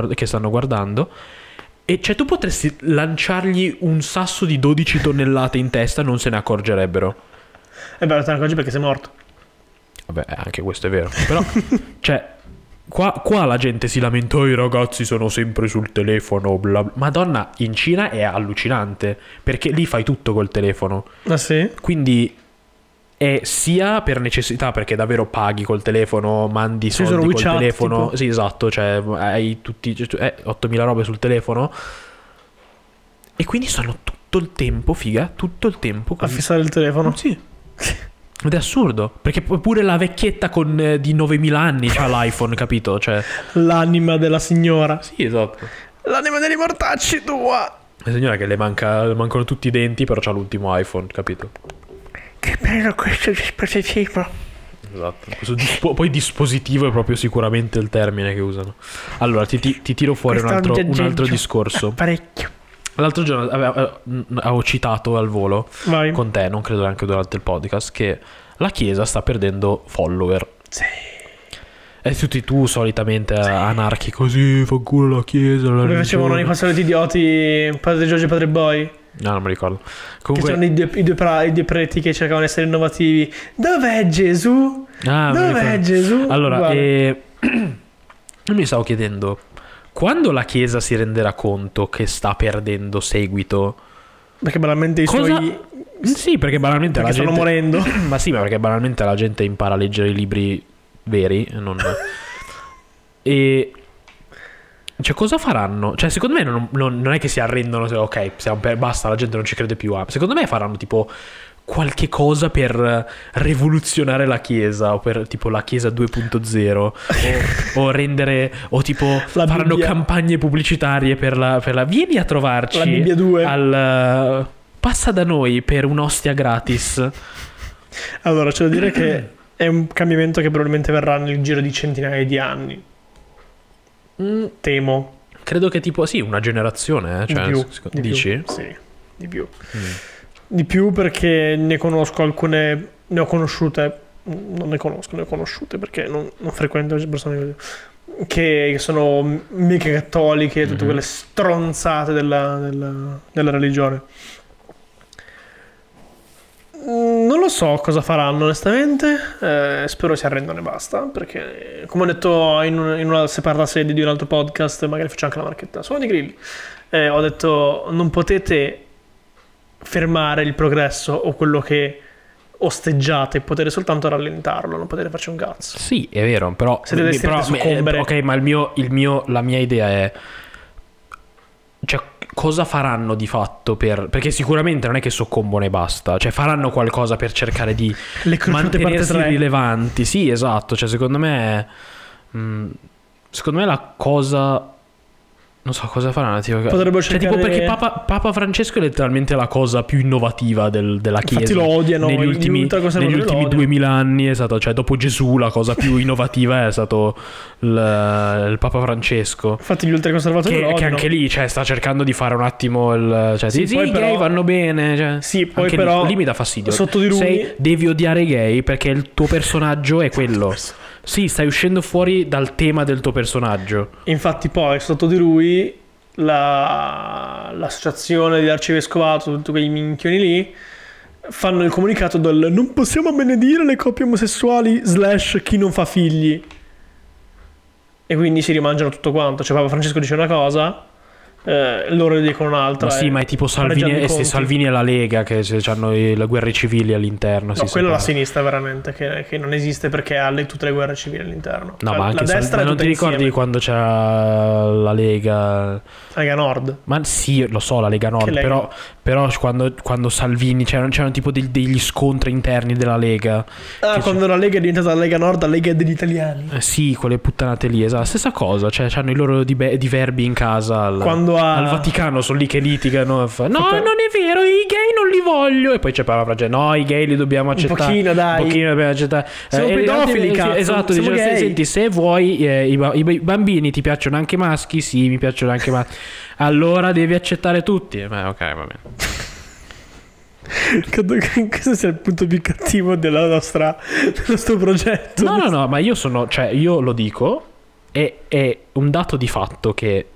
E cioè tu potresti lanciargli un sasso di 12 tonnellate in testa, non se ne accorgerebbero. E beh, te ne accorgi perché sei morto. Vabbè, anche questo è vero. Però, cioè, qua la gente si lamenta, i ragazzi sono sempre sul telefono, bla bla. Madonna, in Cina è allucinante, perché lì fai tutto col telefono. Ah sì? Quindi è sia per necessità, perché davvero paghi col telefono, mandi soldi col WeChat, telefono. Tipo? Sì, esatto, cioè hai tutti 8.000 robe sul telefono. E quindi sono tutto il tempo, figa, tutto il tempo così. A fissare il telefono? Sì. Ed è assurdo, perché pure la vecchietta di 9.000 anni c'ha l'iPhone, capito? Cioè l'anima della signora. Sì, esatto. L'anima dei mortacci tua. La signora che le mancano tutti i denti, però c'ha l'ultimo iPhone, capito? Che bello questo dispositivo. Esatto. Questo poi dispositivo è proprio sicuramente il termine che usano. Allora, ti tiro fuori un altro discorso. Apparecchio. L'altro giorno avevo citato al volo, vai, con te, non credo neanche durante il podcast, che la Chiesa sta perdendo follower. Sì. E tutti tu solitamente sì, anarchi così, fa culo la Chiesa. Come facevano i pastori idioti, Padre Giorgio e Padre Boy? No, non mi ricordo. Comunque... Che c'erano i due preti che cercavano di essere innovativi. Dov'è Gesù? Ah, dov'è Gesù? Allora, io mi stavo chiedendo, quando la Chiesa si renderà conto che sta perdendo seguito? Perché banalmente sì, perché banalmente perché la gente... stanno morendo. Ma sì, ma perché banalmente la gente impara a leggere i libri veri, non... E... cioè, cosa faranno? Cioè, secondo me non è che si arrendono, cioè, ok, basta, la gente non ci crede più. Secondo me faranno tipo qualche cosa per rivoluzionare la Chiesa, o per tipo la Chiesa 2.0 o rendere, o tipo la faranno Bibbia, campagne pubblicitarie per la vieni a trovarci, la Bibbia 2 al passa da noi per un'ostia gratis. Allora, c'è da dire che è un cambiamento che probabilmente verrà nel giro di centinaia di anni. Temo. Credo che tipo sì, una generazione, cioè, dici? Sì, di più. Di più, perché ne conosco alcune, ne ho conosciute, non ne conosco, ne ho conosciute perché non frequento persone che sono mica cattoliche, tutte quelle stronzate della religione. Non lo so cosa faranno onestamente, spero si arrendano e basta, perché come ho detto in una separata sede di un altro podcast, magari faccio anche la marchetta, sono di Grilli, ho detto non potete fermare il progresso o quello che osteggiate, potete soltanto rallentarlo, non potete farci un cazzo. Sì, è vero, però, ok, ma la mia idea è, cioè, cosa faranno di fatto per... Perché sicuramente non è che soccombono e basta, cioè faranno qualcosa per cercare di mantenersi rilevanti. Sì, esatto, cioè secondo me la cosa... Non so cosa faranno, potrebbero cercare... tipo, perché Papa Francesco è letteralmente la cosa più innovativa della Chiesa. Infatti lo odiano negli ultimi 2000 anni, è stato, cioè dopo Gesù la cosa più innovativa è stato il Papa Francesco. Infatti gli ultraconservatori lo odiano, che anche lì, cioè, sta cercando di fare un attimo il, cioè, sì, poi i gay vanno bene, cioè, sì, poi però lì mi dà fastidio. Sotto di lui devi odiare i gay perché il tuo personaggio è quello. Sì, stai uscendo fuori dal tema del tuo personaggio. Infatti poi sotto di lui l'associazione dell'arcivescovato, tutti quei minchioni lì, fanno il comunicato del non possiamo benedire le coppie omosessuali / chi non fa figli. E quindi si rimangiano tutto quanto. Cioè Papa Francesco dice una cosa, loro ne dicono un'altra. Ma sì, ma è tipo Salvini e la Lega che hanno le guerre civili all'interno. No, quella è la sinistra veramente che non esiste, perché ha tutte le guerre civili all'interno. No, ma anche la destra, ma non ti ricordi insieme quando c'era la Lega? Lega Nord. Ma sì, lo so, la Lega Nord. Però quando Salvini c'erano tipo degli scontri interni della Lega. Ah, quando la Lega è diventata la Lega Nord, la Lega degli italiani. Sì, quelle puttanate lì, esatto. Stessa cosa, cioè hanno i loro diverbi in casa. Al Vaticano sono lì che litigano. No, non è vero, i gay non li voglio. E poi c'è parola, cioè, no, i gay li dobbiamo accettare. Un pochino dobbiamo accettare. Siamo pedofili, cazzo. Esatto, siamo gay. Senti, se vuoi i bambini ti piacciono anche maschi? Sì, mi piacciono anche maschi. Allora devi accettare tutti. Ok, va bene. Credo che questo sia il punto più cattivo del nostro progetto. No, ma io lo dico, è un dato di fatto che,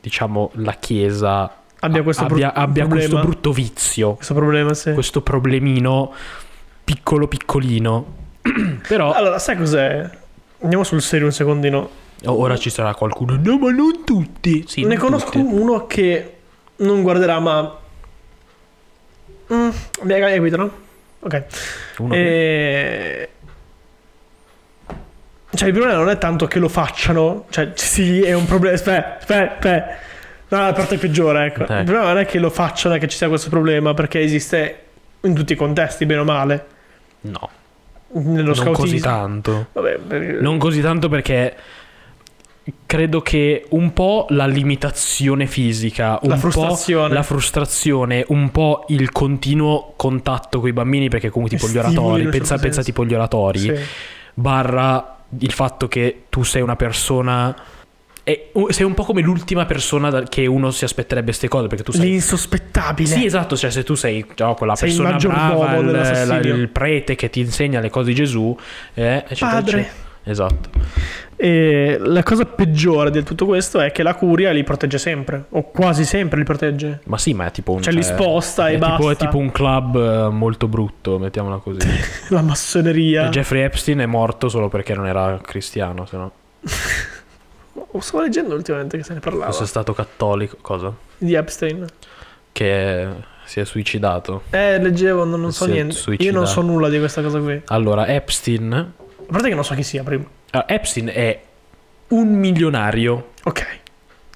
diciamo, la Chiesa abbia questo brutto vizio, questo problema, sì, questo problemino piccolino. Però allora, sai cos'è? Andiamo sul serio un secondino. Ora ci sarà qualcuno, no, ma non tutti. Sì, ne conosco uno che non guarderà, ma mi hai capito, no? Ok. Cioè il problema non è tanto che lo facciano, cioè sì, è un problema, aspetta, no, la parte peggiore, ecco. Okay. Il problema non è che lo facciano, è che ci sia questo problema, perché esiste in tutti i contesti, bene o male. No, nello scoutismo. Non così tanto. Vabbè, non così tanto, perché credo che un po' la limitazione fisica, la frustrazione, un po' il continuo contatto con i bambini, perché comunque tipo gli oratori, pensa tipo gli oratori, sì, barra il fatto che tu sei una persona sei un po' come l'ultima persona che uno si aspetterebbe queste cose, perché tu sei l'insospettabile. Sì, esatto, cioè se tu sei quella persona brava, il prete che ti insegna le cose di Gesù, eccetera, padre, eccetera. Esatto. E la cosa peggiore di tutto questo è che la curia li protegge sempre, o quasi sempre li protegge. Ma sì, ma è tipo un, cioè li sposta e basta. È tipo un club molto brutto, mettiamola così. La massoneria. E Jeffrey Epstein è morto solo perché non era cristiano, se no. Stavo leggendo ultimamente che se ne parlava. Questo è stato cattolico, cosa? Di Epstein. Che si è suicidato. Leggevo, non so niente. Io non so nulla di questa cosa qui. Allora, Epstein... A parte che non so chi sia prima. Epstein è un milionario, ok,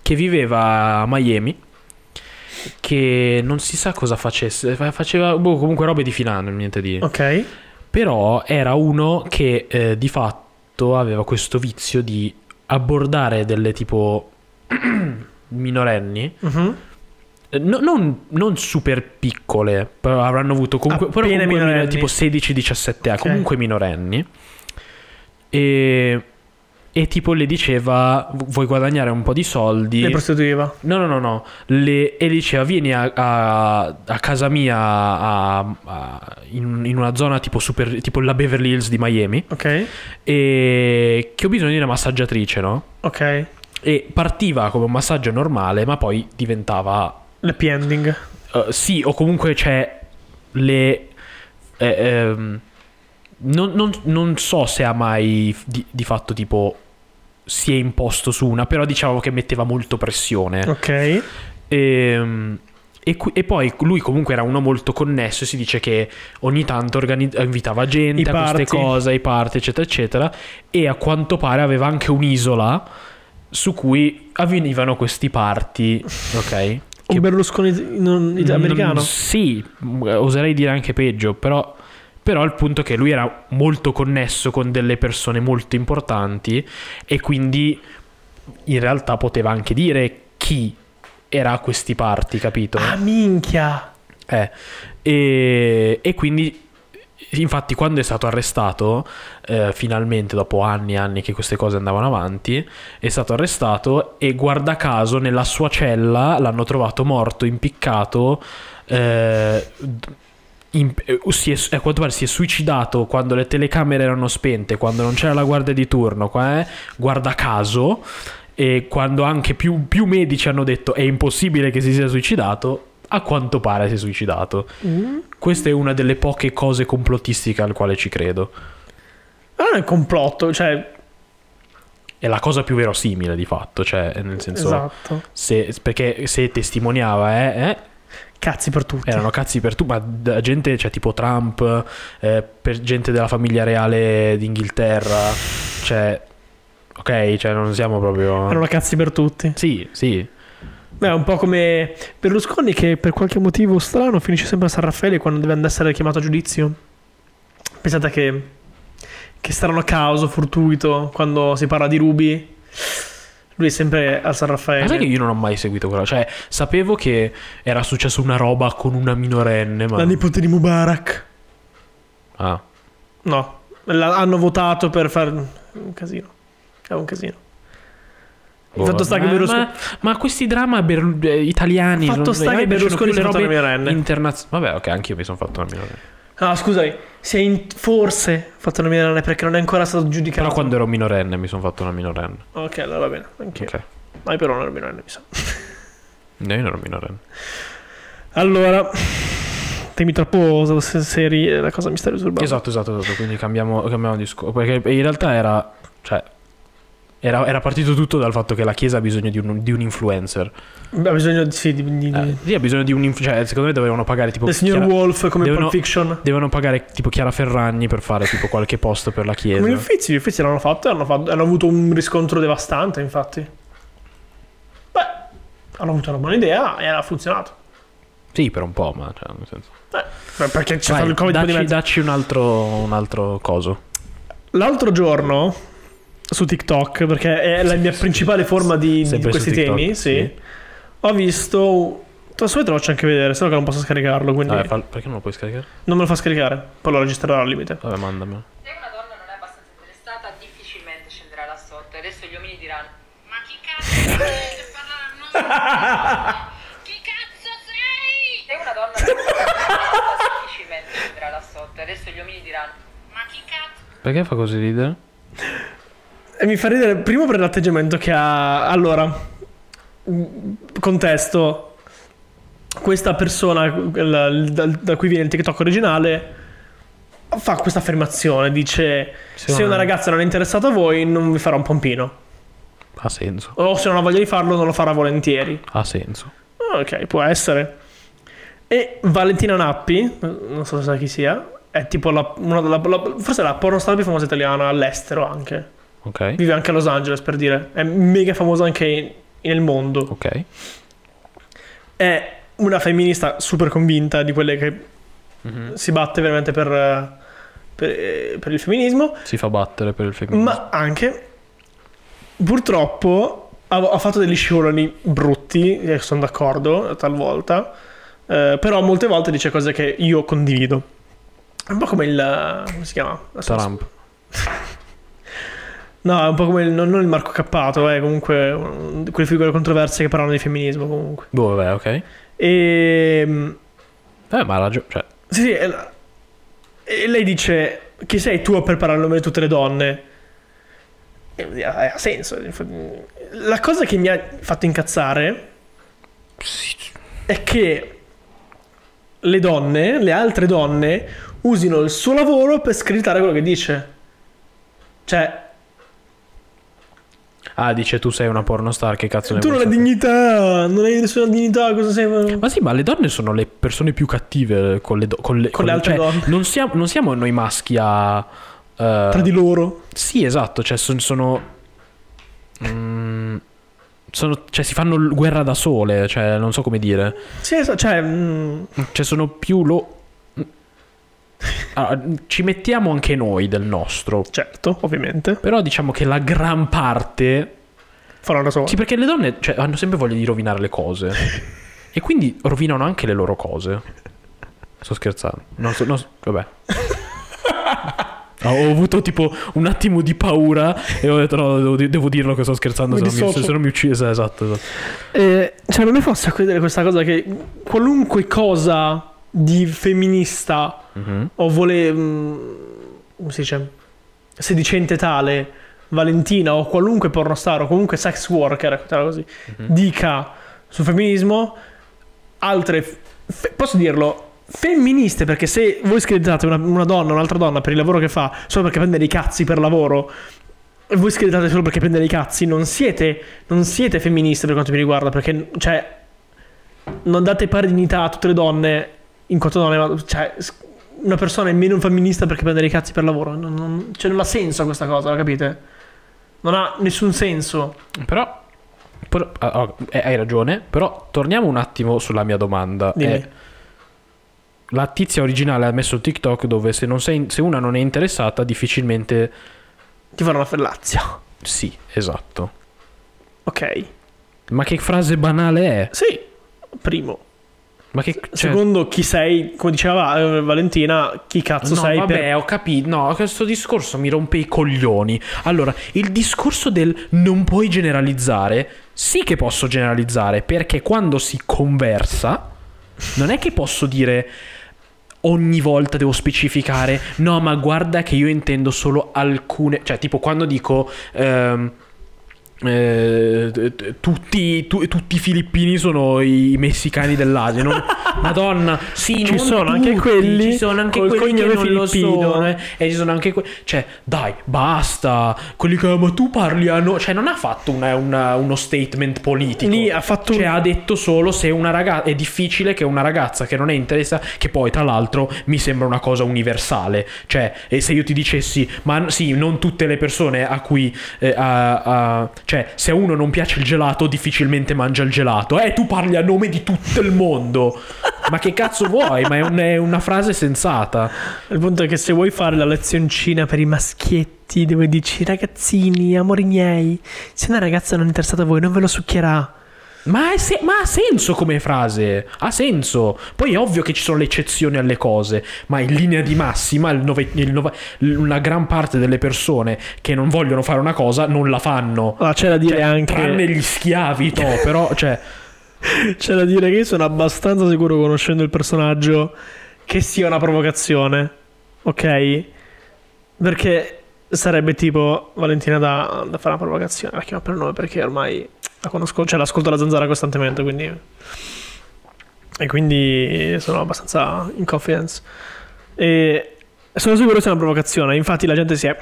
che viveva a Miami, che non si sa cosa facesse. Faceva comunque robe di finanza, niente di... Ok. Però era uno che di fatto aveva questo vizio di abbordare delle tipo minorenni, no, non super piccole, però avranno avuto comunque, però comunque tipo 16-17 anni, okay, comunque minorenni. E tipo le diceva: vuoi guadagnare un po' di soldi? Le prostituiva? No. E diceva: vieni a casa mia in una zona tipo super, tipo la Beverly Hills di Miami. Ok. E che ho bisogno di una massaggiatrice, no? Ok. E partiva come un massaggio normale, ma poi diventava l'happy ending. Sì, o comunque c'è le... Non so se ha mai di fatto tipo si è imposto su una, però diciamo che metteva molto pressione. Ok. E poi lui comunque era uno molto connesso, e si dice che ogni tanto invitava gente a queste cose, ai party, eccetera eccetera. E a quanto pare aveva anche un'isola su cui avvenivano questi party, ok? Un Berlusconi americano? Sì, oserei dire anche peggio, però il punto è che lui era molto connesso con delle persone molto importanti, e quindi in realtà poteva anche dire chi era a questi party, capito? Ah, minchia! E quindi, infatti, quando è stato arrestato, finalmente dopo anni e anni che queste cose andavano avanti, è stato arrestato, e guarda caso nella sua cella l'hanno trovato morto, impiccato... a quanto pare si è suicidato quando le telecamere erano spente, quando non c'era la guardia di turno, guarda caso, e quando anche più medici hanno detto è impossibile che si sia suicidato, a quanto pare si è suicidato. Questa è una delle poche cose complottistiche al quale ci credo. Ma non è complotto, cioè è la cosa più verosimile di fatto, cioè nel senso, esatto. Perché se testimoniava cazzi per tutti. Erano cazzi per tutti, ma gente, cioè tipo Trump, per gente della famiglia reale d'Inghilterra, cioè ok, cioè non siamo proprio... Erano cazzi per tutti. Sì. Beh, è un po' come Berlusconi, che per qualche motivo strano finisce sempre a San Raffaele quando deve essere chiamato a giudizio. Pensate che strano caso fortuito quando si parla di Ruby. Lui è sempre a San Raffaele. Ma sai che io non ho mai seguito quello? Cioè, sapevo che era successa una roba con una minorenne, ma... La nipote di Mubarak. Ah. No. Hanno votato per far... un casino. È un casino. Oh, il fatto sta che Berlusconi... Ma questi drama italiani... Il fatto sta che Berlusconi si è fatto una minorenne. Vabbè, ok, anch'io mi sono fatto una minorenne. Ah, scusami, forse fatto una minorenne, perché non è ancora stato giudicato. Però quando ero minorenne mi sono fatto una minorenne. Ok, allora va bene, anch'io. Okay. Ma io però non ero minorenne, mi sa. No, io non ero minorenne. Allora, temi troppo seri, la cosa mi sta disturbando. Esatto, quindi cambiamo discorso. Perché in realtà era... Cioè, era partito tutto dal fatto che la Chiesa ha bisogno di un influencer. Ha bisogno di un influencer. Cioè, secondo me dovevano pagare tipo... Il signor Wolf come Pulp Fiction. Devono pagare tipo Chiara Ferragni per fare tipo qualche posto per la Chiesa. Come gli Uffizi l'hanno fatto, hanno avuto un riscontro devastante, infatti. Beh, hanno avuto una buona idea e ha funzionato. Sì, per un po', ma cioè, nel senso... perché c'è stato il Covid di mezzo. Dacci un altro coso. L'altro giorno... su TikTok, perché è la mia principale forma di questi temi, sì. Ho visto... Adesso te lo faccio anche vedere, sennò che non posso scaricarlo, quindi... Perché non lo puoi scaricare? Non me lo fa scaricare, poi lo registrerò al limite. Vabbè, mandamelo. Se una donna non è abbastanza interessata, difficilmente scenderà là sotto. Adesso gli uomini diranno: ma chi cazzo Chi cazzo sei? Sei una donna che difficilmente vedrà là sotto. Adesso gli uomini diranno: ma chi cazzo? Perché fa così ridere? E mi fa ridere primo per l'atteggiamento che ha. Allora, contesto. Questa persona da cui viene il TikTok originale fa questa affermazione, dice: se una ragazza non è interessata a voi, non vi farà un pompino. Ha senso. O se non ha voglia di farlo, non lo farà volentieri. Ha senso. Ok, può essere. E Valentina Nappi, non so se sa chi sia, è tipo forse la pornostar più famosa italiana all'estero anche. Ok. Vive anche a Los Angeles, per dire. È mega famosa anche nel mondo. Ok. È una femminista super convinta, di quelle che si batte veramente per il femminismo. Si fa battere per il femminismo. Ma anche, purtroppo, ha fatto degli scivoloni brutti, sono d'accordo talvolta, però molte volte dice cose che io condivido. È un po' come come si chiama? Trump. No, è un po' come non il Marco Cappato, comunque quelle figure controverse che parlano di femminismo, comunque. Boh, vabbè, ok. Ma ha ragione, cioè. Sì, e lei dice: chi sei tu a preparare il nome di tutte le donne? Ha senso. La cosa che mi ha fatto incazzare è che le donne, le altre donne, usino il suo lavoro per screditare quello che dice. Cioè, dice: tu sei una pornostar, che cazzo ne vuoi? Tu non hai dignità, non hai nessuna dignità, cosa sei? Ma sì, ma le donne sono le persone più cattive con le altre, cioè, donne. Non siamo noi maschi a tra di loro. Sì, esatto, cioè sono cioè si fanno guerra da sole, cioè non so come dire. Sì, cioè sono più Allora, ci mettiamo anche noi del nostro. Certo, ovviamente. Però diciamo che la gran parte farà da sola. Sì, perché le donne, cioè, hanno sempre voglia di rovinare le cose e quindi rovinano anche le loro cose. Sto scherzando. Vabbè. Ho avuto tipo un attimo di paura e ho detto: no, devo dirlo che sto scherzando, se non mi uccide. Esatto. Cioè, a me fosse questa cosa che qualunque cosa di femminista o come si dice, sedicente tale Valentina o qualunque pornostar o comunque sex worker così dica sul femminismo, altre posso dirlo, femministe, perché se voi screditate una donna, un'altra donna per il lavoro che fa solo perché prende i cazzi per lavoro, e voi screditate solo perché prende i cazzi, non siete femministe per quanto mi riguarda, perché cioè non date pari dignità a tutte le donne in quanto donne. Cioè, una persona è meno un femminista perché prende i cazzi per lavoro, cioè non ha senso questa cosa, lo capite? Non ha nessun senso. Però hai ragione, però torniamo un attimo sulla mia domanda. La tizia originale ha messo il TikTok dove se una non è interessata difficilmente ti farà una fellazia. Sì, esatto. Ok. Ma che frase banale è? Sì. Primo. Ma che, cioè... Secondo, chi sei? Come diceva Valentina, chi cazzo sei? Vabbè, ho capito. No, questo discorso mi rompe i coglioni. Allora, il discorso del non puoi generalizzare. Sì che posso generalizzare, perché quando si conversa non è che posso dire ogni volta devo specificare: no, ma guarda che io intendo solo alcune. Cioè, tipo quando dico tutti i filippini sono i messicani dell'Asia, non... Madonna, sì, ci sono tutti, anche quelli, ci sono anche quelli che non filippino lo sono, e ci sono anche cioè dai, basta, quelli che ma tu parli a no, cioè non ha fatto uno statement politico. Lì ha fatto ha detto solo se una ragazza è difficile che una ragazza che non è interessata, che poi tra l'altro mi sembra una cosa universale, cioè e se io ti dicessi ma sì, non tutte le persone a cui cioè, se a uno non piace il gelato, difficilmente mangia il gelato. Tu parli a nome di tutto il mondo. Ma che cazzo vuoi? Ma è una frase sensata. Il punto è che se vuoi fare la lezioncina per i maschietti, dove dici: ragazzini, amori miei, se una ragazza non è interessata a voi, non ve lo succhierà. Ma ha senso come frase. Ha senso. Poi è ovvio che ci sono le eccezioni alle cose, ma in linea di massima una gran parte delle persone che non vogliono fare una cosa non la fanno. C'è da dire, cioè, anche tranne gli schiavi, però cioè C'è da dire che io sono abbastanza sicuro, conoscendo il personaggio, che sia una provocazione, ok? Perché sarebbe tipo Valentina da fare una provocazione. La chiamo per nome perché ormai la conosco, cioè l'ascolto alla Zanzara costantemente, quindi. E quindi sono abbastanza in confidence. E sono sicuro che sia una provocazione. Infatti la gente si è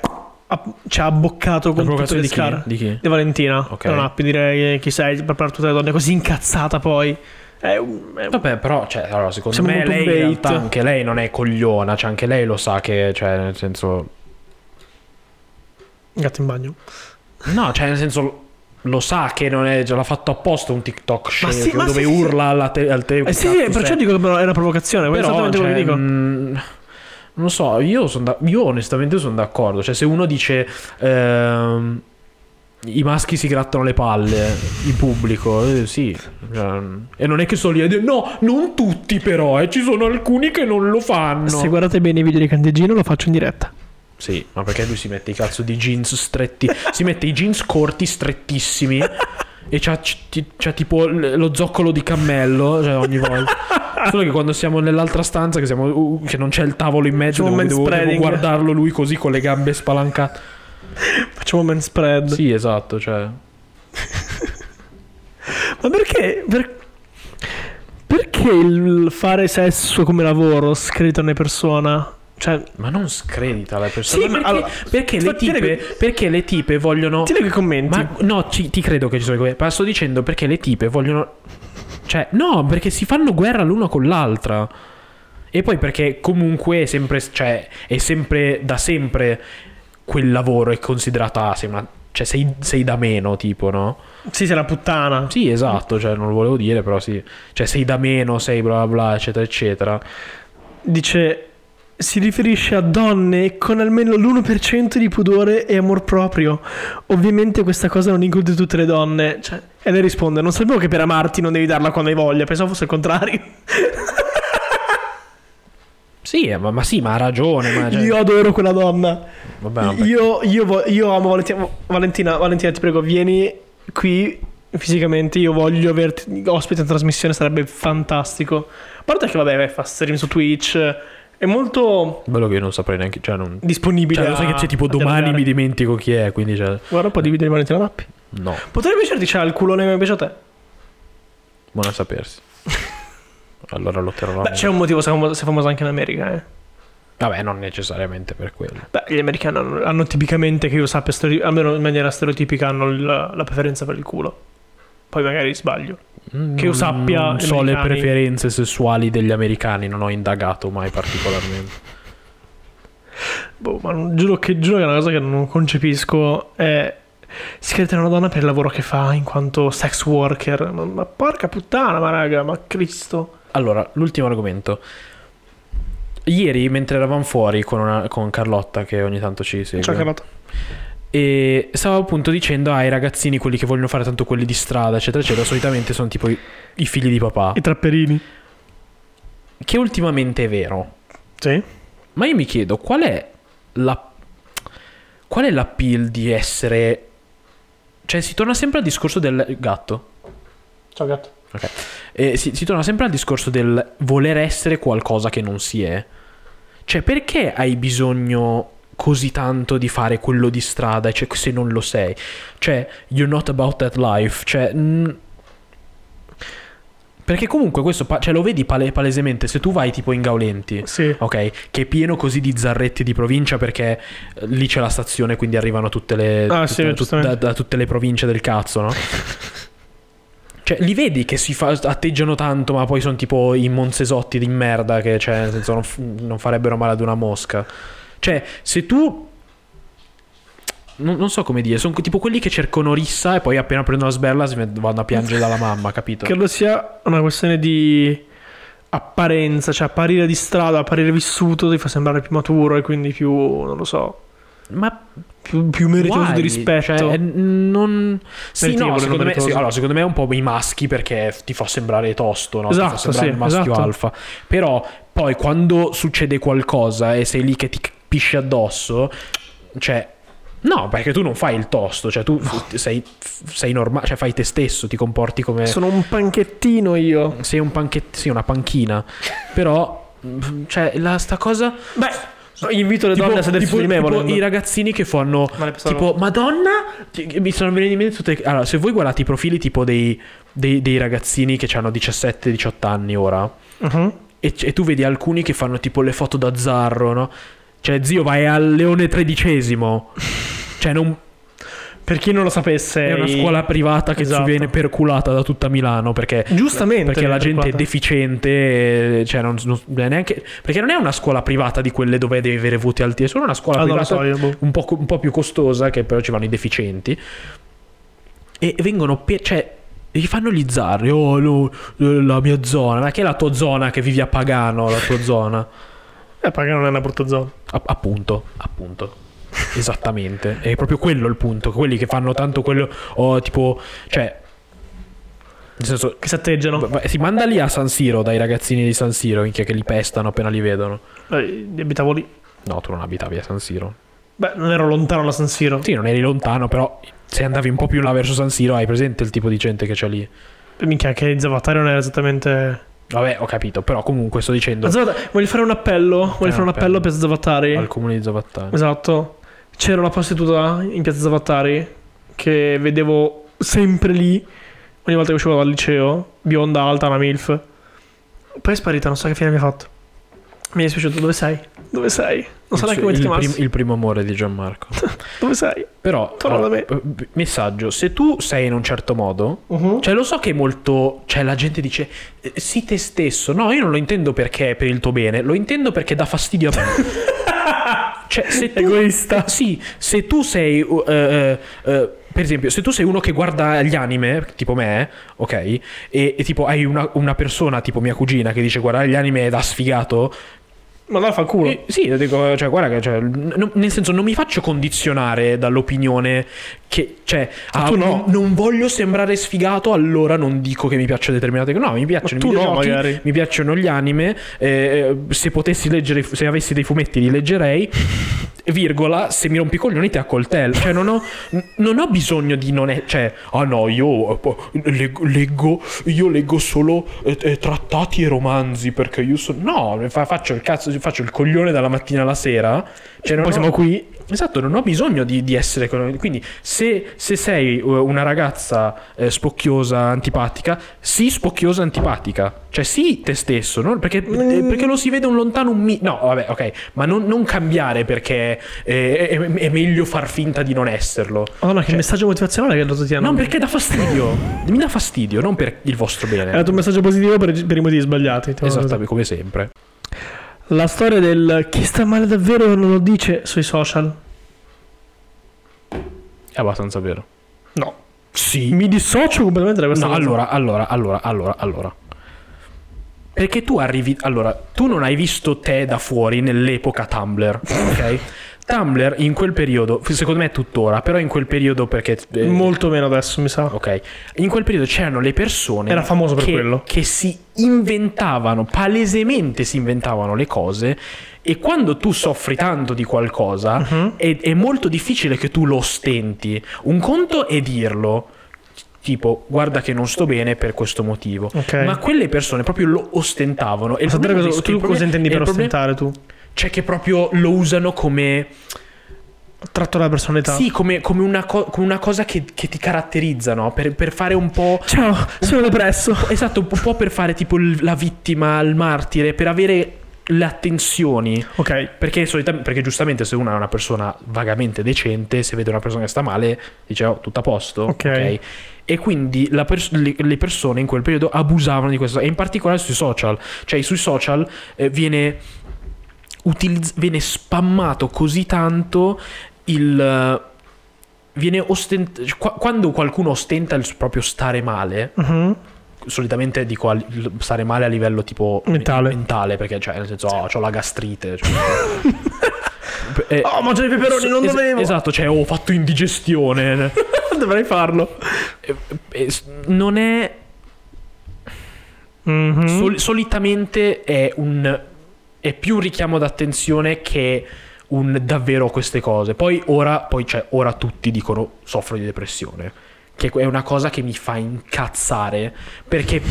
ci ha abboccato con tutto il scar di Valentina. Okay. Non appi direi chi sei per parlare tutte le donne così incazzata poi. Vabbè, però cioè, allora, secondo me lei in realtà anche lei non è cogliona, cioè anche lei lo sa che, cioè, nel senso, gatto in bagno. No, cioè nel senso lo sa che non è, già l'ha fatto apposta un TikTok scemo, sì, dove sì, urla sì. Al telefono. Sì, perciò dico che è una provocazione, però cioè, che dico. Non lo so, io onestamente sono d'accordo. Cioè se uno dice i maschi si grattano le palle in pubblico, sì, e non è che sono lì a dire no, non tutti però, ci sono alcuni che non lo fanno. Se guardate bene i video di Candidina, lo faccio in diretta. Sì, ma perché lui si mette i cazzo di jeans stretti, si mette i jeans corti strettissimi e c'ha tipo lo zoccolo di cammello, cioè ogni volta. Solo che quando siamo nell'altra stanza, che non c'è il tavolo in mezzo, devo guardarlo lui così con le gambe spalancate. Facciamo man spread. Sì, esatto, cioè. Ma perché? Perché il fare sesso come lavoro scredita una persona? Cioè, ma non scredita la persona. Sì, ma perché le tipe vogliono. Ti leggo i commenti. Ma no, ti credo che ci sono i commenti. Ma sto dicendo perché le tipe vogliono. Cioè, no, perché si fanno guerra l'una con l'altra. E poi perché comunque è sempre, cioè, è sempre, da sempre quel lavoro è considerata, cioè sei da meno, tipo, no? Sì, sei la puttana. Sì, esatto, cioè non lo volevo dire, però sì. Cioè sei da meno, sei bla bla, eccetera, eccetera. Dice, si riferisce a donne con almeno l'1% di pudore e amor proprio. Ovviamente questa cosa non include tutte le donne, cioè. E lei risponde, non sapevo che per amarti non devi darla quando hai voglia, pensavo fosse il contrario. Sì, ma sì, ma ha ragione, ma cioè. Io adoro quella donna. Vabbè, io amo Valentina, ti prego, vieni qui fisicamente, io voglio averti ospite in trasmissione, sarebbe fantastico. A parte che vabbè, fa stream su Twitch, è molto bello, che io non saprei neanche, cioè non disponibile. Cioè, lo sai che c'è tipo domani mi dimentico chi è, quindi cioè. Guarda un po' di video di Valentina Nappi. No. Potrebbe piacerti, c'ha il culone che mi piace a te. Buona a sapersi. Allora lotterò. Beh, c'è un motivo se è famosa anche in America, eh. Vabbè, non necessariamente per quello. Beh, gli americani hanno tipicamente, che io sappia, almeno in maniera stereotipica, hanno la preferenza per il culo. Poi magari sbaglio. Che io sappia, non so le preferenze sessuali degli americani, non ho indagato mai particolarmente. Boh, ma giuro che è una cosa che non concepisco, è scrivete una donna per il lavoro che fa in quanto sex worker. Ma porca puttana, ma raga, ma Cristo. Allora, l'ultimo argomento. Ieri mentre eravamo fuori con Carlotta, che ogni tanto ci segue. Ciao Carlotta. E stavo appunto dicendo ai ragazzini, quelli che vogliono fare tanto quelli di strada, eccetera eccetera, solitamente sono tipo i figli di papà, i trapperini. Che ultimamente è vero. Sì. Ma io mi chiedo qual è l'appeal di essere. Cioè si torna sempre al discorso del gatto. Ciao gatto. Okay. Si torna sempre al discorso del voler essere qualcosa che non si è. Cioè perché hai bisogno così tanto di fare quello di strada, cioè, se non lo sei? Cioè you're not about that life. Cioè perché comunque questo cioè lo vedi palesemente. Se tu vai tipo in Gaulenti, sì. Ok, che è pieno così di zarretti di provincia, perché lì c'è la stazione, quindi arrivano da tutte le province del cazzo, no? Cioè li vedi che atteggiano tanto, ma poi sono tipo i monsesotti di merda, che cioè nel senso non farebbero male ad una mosca. Cioè se tu non so come dire, sono tipo quelli che cercano rissa e poi appena prendono la sberla si vanno a piangere dalla mamma, capito? Credo sia una questione di apparenza, cioè apparire di strada, apparire vissuto ti fa sembrare più maturo e quindi più, non lo so, ma più meritoso di rispetto, cioè, non sì, no, secondo me, sì, allora, secondo me è un po' i maschi, perché ti fa sembrare tosto, no? Esatto, ti fa sembrare sì, il maschio esatto. Alfa. Però poi quando succede qualcosa e sei lì che ti pisci addosso, cioè No, perché tu non fai il tosto, cioè tu sei normale, cioè fai te stesso, ti comporti come... Sono un panchettino io. Sei un panchettino, sì, una panchina. Però, cioè, sta cosa... Beh... Invito le donne a sedersi su di me, tipo i ragazzini che fanno tipo Madonna, mi sono venuti in mente tutte. Allora, se voi guardate i profili tipo dei ragazzini che hanno 17-18 anni ora, uh-huh, e tu vedi alcuni che fanno tipo le foto d'azzarro, no? Cioè, zio, vai al Leone XIII. Cioè, non... Per chi non lo sapesse, è una scuola privata che, esatto, viene perculata da tutta Milano, perché giustamente, perché la gente perculata, è deficiente, cioè non neanche, perché non è una scuola privata di quelle dove devi avere voti alti, è solo una scuola privata un po' più costosa, che però ci vanno i deficienti e vengono cioè gli fanno gli zarri. Oh no, la mia zona. Ma che è la tua zona, che vivi a Pagano, la tua zona? Pagano è una brutta zona. Appunto. Esattamente, è proprio quello il punto. Quelli che fanno tanto quello, o tipo, cioè, nel senso, che satteggiano. Si manda lì a San Siro, dai ragazzini di San Siro, minchia, che li pestano appena li vedono. Abitavo lì. No, tu non abitavi a San Siro. Beh, non ero lontano da San Siro. Sì, non eri lontano, però se andavi un po' più là verso San Siro, hai presente il tipo di gente che c'è lì? Minchia, che Zavatari non era esattamente... Vabbè, ho capito, però comunque sto dicendo, voglio fare un appello. Voglio fare un appello per Zavatari, al comune di Zavatari. Esatto. C'era una prostituta in piazza Zavatari che vedevo sempre lì ogni volta che uscivo dal liceo, bionda, alta, una milf. Poi è sparita, non so che fine mi ha fatto. Mi è dispiaciuto. Dove sei? Non so neanche come ti chiamarsi. Il primo amore di Gianmarco. Dove sei? Però, allora, da me. Messaggio: se tu sei in un certo modo, uh-huh, cioè lo so che è molto, cioè la gente dice sii te stesso. No, io non lo intendo perché è per il tuo bene, lo intendo perché dà fastidio a me. Cioè, se tu, egoista. Sì, se tu sei per esempio, se tu sei uno che guarda gli anime, tipo me, ok, e tipo hai una persona tipo mia cugina che dice guardare gli anime è da sfigato. Ma la fa culo. Sì, lo dico, cioè, guarda che, cioè, nel senso, non mi faccio condizionare dall'opinione che, cioè, non voglio sembrare sfigato, allora non dico che mi piaccia determinate cose. No, mi piacciono i videogiochi, mi piacciono gli anime, se potessi leggere, se avessi dei fumetti li leggerei, virgola, se mi rompi i coglioni te accoltello. Cioè, non ho bisogno di non è, cioè, ah no, io leggo solo trattati e romanzi perché io sono... No, faccio il cazzo, faccio il coglione dalla mattina alla sera, cioè, poi siamo qui. Esatto, non ho bisogno di essere... Quindi se sei una ragazza spocchiosa, antipatica, sii spocchiosa, antipatica. Cioè sii te stesso, no? Perché lo si vede un lontano... No, vabbè, ok, ma non cambiare perché è meglio far finta di non esserlo. Oh no, che cioè, messaggio motivazionale che hai dato, non perché dà fastidio. Mi dà fastidio, non per il vostro bene. È dato un messaggio positivo per i motivi sbagliati. Esattamente, come sempre. La storia del chi sta male davvero non lo dice sui social è abbastanza vero. No. Sì. Mi dissocio completamente da questa cosa. No, allora. Perché tu arrivi... Allora, tu non hai visto te da fuori nell'epoca Tumblr, ok? Tumblr in quel periodo, secondo me è tuttora, però in quel periodo, perché molto meno adesso, mi sa. Ok. In quel periodo c'erano le persone, era famoso per quello, che si inventavano, palesemente si inventavano le cose, e quando tu soffri tanto di qualcosa, uh-huh, è molto difficile che tu lo ostenti. Un conto è dirlo, tipo guarda che non sto bene per questo motivo, okay, ma quelle persone proprio lo ostentavano. E tu cosa intendi per ostentare tu? Cioè che proprio lo usano come... Tratto la personalità. Sì, come una cosa che ti caratterizza, no? Per fare un po'... Ciao, sono depresso. Esatto, un po' per fare tipo la vittima, il martire, per avere le attenzioni. Ok. Perché giustamente se una è una persona vagamente decente, se vede una persona che sta male, dice oh, tutto a posto. Ok. E quindi le persone in quel periodo abusavano di questo. E in particolare sui social. Cioè sui social viene spammato così tanto quando qualcuno ostenta il proprio stare male, uh-huh, solitamente dico stare male a livello tipo mentale, perché cioè nel senso, oh, c'ho la gastrite, cioè, oh, mangio i peperoni, non dovevo, esatto, cioè ho fatto indigestione. Dovrei farlo. Non è, uh-huh, solitamente è più un richiamo d'attenzione che davvero queste cose. Ora tutti dicono soffro di depressione, che è una cosa che mi fa incazzare, perché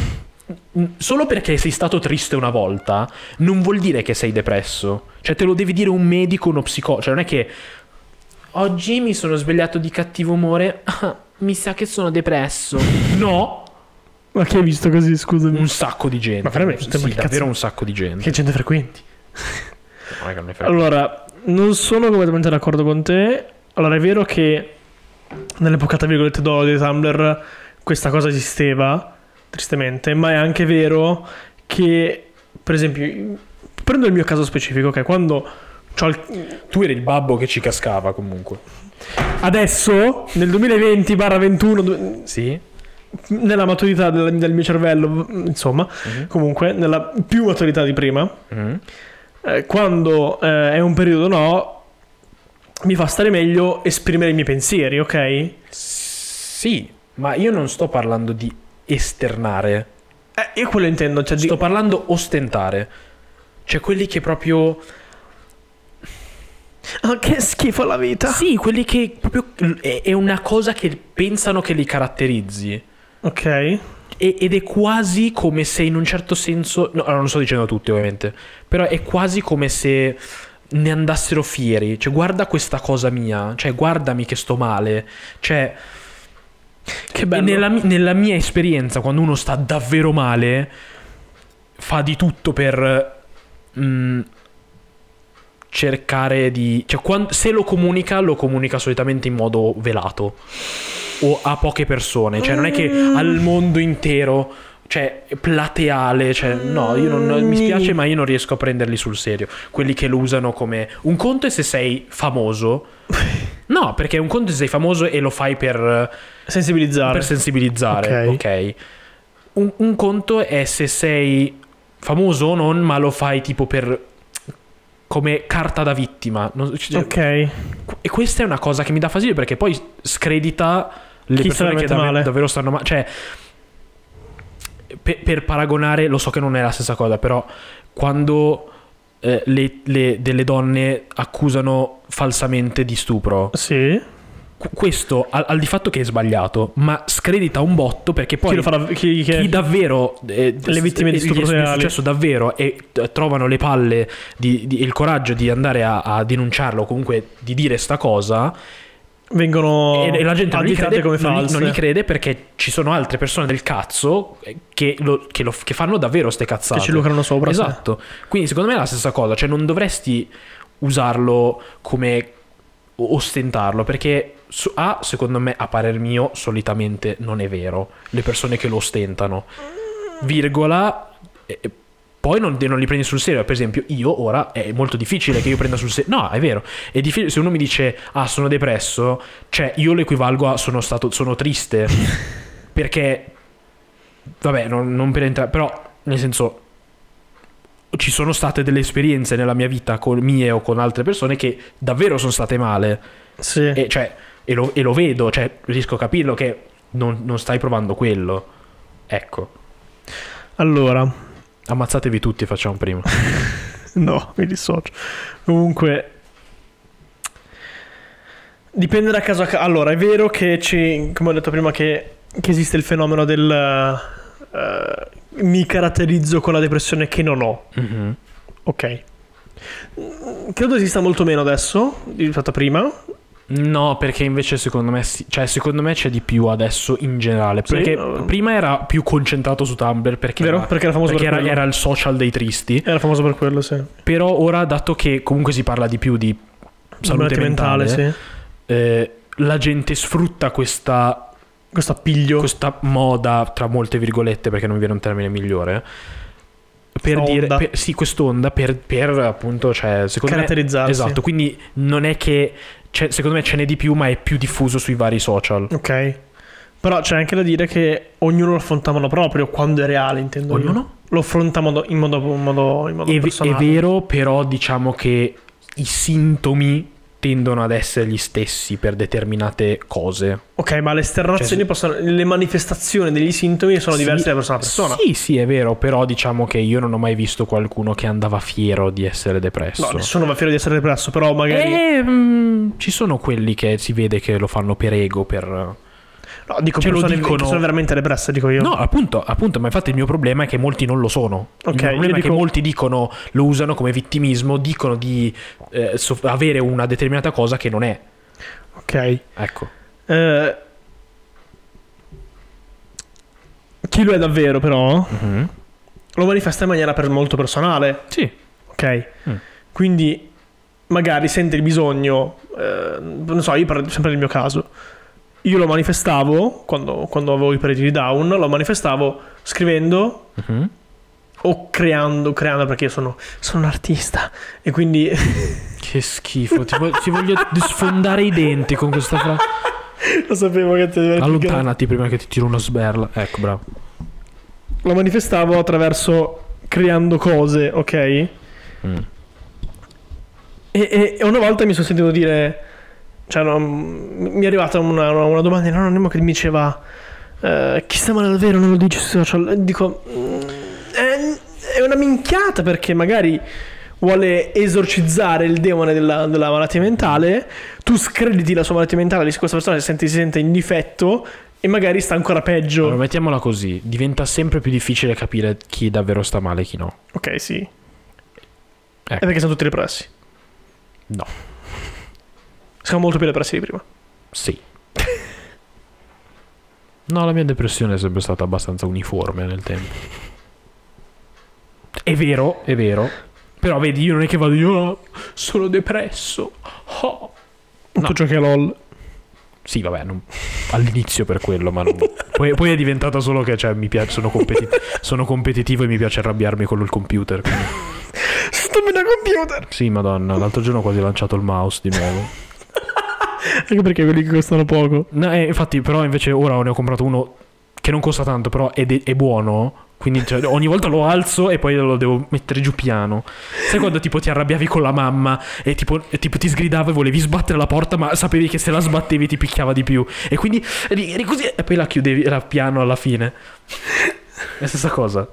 solo perché sei stato triste una volta non vuol dire che sei depresso. Cioè te lo deve dire un medico, uno psicologo. Cioè non è che oggi mi sono svegliato di cattivo umore, mi sa che sono depresso. No. Ma che hai visto così, scusami? Un sacco di gente. Ma veramente? Sì, davvero un sacco di gente. Che gente frequenti? Allora, non sono completamente d'accordo con te. Allora, è vero che nell'epoca, tra virgolette, d'oro dei Tumblr questa cosa esisteva, tristemente. Ma è anche vero che, per esempio, prendo il mio caso specifico, che quando tu eri il babbo che ci cascava, comunque. Adesso, nel 2020/21... Sì? Nella maturità del mio cervello, insomma, comunque nella più maturità di prima, quando è un periodo mi fa stare meglio esprimere i miei pensieri, ok? Sì, ma io non sto parlando di esternare, io quello intendo, cioè sto parlando ostentare, cioè quelli che proprio... Oh, che schifo la vita. Sì, quelli che proprio è una cosa che pensano che li caratterizzi. Ok. Ed è quasi come se in un certo senso... No, non lo sto dicendo a tutti, ovviamente. Però è quasi come se ne andassero fieri. Cioè, guarda questa cosa mia. Cioè, guardami che sto male. Cioè... Che bello. Nella mia esperienza, quando uno sta davvero male, fa di tutto per... cercare di... Cioè, se lo comunica solitamente in modo velato. O a poche persone, cioè non è che al mondo intero, cioè plateale, cioè no, io non mi spiace, ma io non riesco a prenderli sul serio. Quelli che lo usano come un conto è se sei famoso. No, perché un conto è se sei famoso e lo fai per sensibilizzare. Per sensibilizzare, ok. Un conto è se sei famoso o non, ma lo fai tipo per come carta da vittima. Ok. E questa è una cosa che mi dà fastidio, perché poi scredita le persone che davvero stanno male. Cioè, per paragonare, lo so che non è la stessa cosa, però quando delle donne accusano falsamente di stupro, sì, questo al di fatto che è sbagliato, ma scredita un botto, perché poi chi davvero le vittime di stupro è successo davvero e trovano le palle il coraggio di andare a denunciarlo, comunque di dire sta cosa, vengono e la gente non li crede perché ci sono altre persone del cazzo che fanno davvero ste cazzate, che ci lucrano sopra. Esatto. Quindi secondo me è la stessa cosa, cioè non dovresti usarlo come ostentarlo, perché secondo me, a parer mio, solitamente non è vero le persone che lo ostentano, poi non li prendi sul serio. Per esempio io ora è molto difficile che io prenda sul serio, no, è vero, è difficile. Se uno mi dice sono depresso, cioè io lo equivalgo a sono triste perché vabbè, non per entrare, però nel senso ci sono state delle esperienze nella mia vita, con mie o con altre persone, che davvero sono state male. Sì. E lo vedo, cioè riesco a capirlo che non stai provando quello. Ecco. Allora, ammazzatevi tutti, facciamo prima. No, mi dissocio. Comunque dipende da caso a caso. Allora, è vero che come ho detto prima che esiste il fenomeno del mi caratterizzo con la depressione che non ho. Mm-hmm. Ok. Credo esista molto meno adesso rispetto a prima. No, perché invece secondo me c'è di più adesso in generale. Perché prima era più concentrato su Tumblr, perché vero? Perché era famoso era il social dei tristi. Era famoso per quello, sì. Però ora, dato che comunque si parla di più di salute mentale, sì, la gente sfrutta questo appiglio, questa moda, tra molte virgolette, perché non viene un termine migliore, quest'onda per appunto, cioè, secondo caratterizzarsi. Me, esatto, quindi non è che secondo me ce n'è di più, ma è più diffuso sui vari social. Ok. Però c'è anche da dire che ognuno lo affronta a modo proprio, quando è reale, intendo. Ognuno lo affronta in modo personale. È vero, però diciamo che i sintomi tendono ad essere gli stessi per determinate cose. Ok, ma le esternazioni, cioè, possono, le manifestazioni degli sintomi sono diverse da persona a persona. Sì, sì, è vero, però diciamo che io non ho mai visto qualcuno che andava fiero di essere depresso. No, nessuno va fiero di essere depresso, però magari... ci sono quelli che si vede che lo fanno per ego, per... No, dico, cioè, persone che sono veramente depresse, dico io. No, appunto, ma infatti il mio problema è che molti non lo sono. Okay, il mio problema è che molti dicono, lo usano come vittimismo, dicono di avere una determinata cosa che non è. Ok. Ecco. Chi lo è davvero, però, mm-hmm, lo manifesta in maniera molto personale. Sì. Ok. Mm. Quindi magari sente il bisogno, non so, io parlo sempre del mio caso. Io lo manifestavo quando avevo i periodi di down, lo manifestavo scrivendo, uh-huh, o creando, perché io sono un artista e quindi... Che schifo, ti voglio sfondare i denti con questa frase. Lo sapevo che ti... Allontanati prima che ti tiro una sberla. Ecco, bravo. Lo manifestavo attraverso creando cose, ok? Mm. E una volta mi sono sentito dire... Cioè, no, mi è arrivata una domanda di un anonimo che mi diceva, chi sta male davvero non lo dici sui social. Dico, è una minchiata, perché magari vuole esorcizzare il demone della malattia mentale. Tu screditi la sua malattia mentale, questa persona si sente in difetto e magari sta ancora peggio. Allora, mettiamola così, diventa sempre più difficile capire chi davvero sta male e chi no. Ok, sì, ecco. È perché sono tutti repressi. No, siamo molto più depressi di prima. Sì. No, la mia depressione è sempre stata abbastanza uniforme nel tempo. È vero. Però vedi, io non è che vado io, oh, sono depresso, oh. No. Tu giochi a LOL. Sì, vabbè, non... all'inizio per quello, ma non... poi è diventata solo che, cioè, mi piace, sono competitivo e mi piace arrabbiarmi con il computer, quindi... Stupido computer. Sì, madonna, l'altro giorno ho quasi lanciato il mouse di nuovo. Anche perché quelli che costano poco. No, infatti, però invece ora ne ho comprato uno che non costa tanto, però è buono. Quindi, cioè, ogni volta lo alzo e poi lo devo mettere giù piano. Sai quando tipo ti arrabbiavi con la mamma e tipo ti sgridava e volevi sbattere la porta, ma sapevi che se la sbattevi ti picchiava di più. E quindi eri così. E poi la chiudevi, era piano alla fine. È la stessa cosa.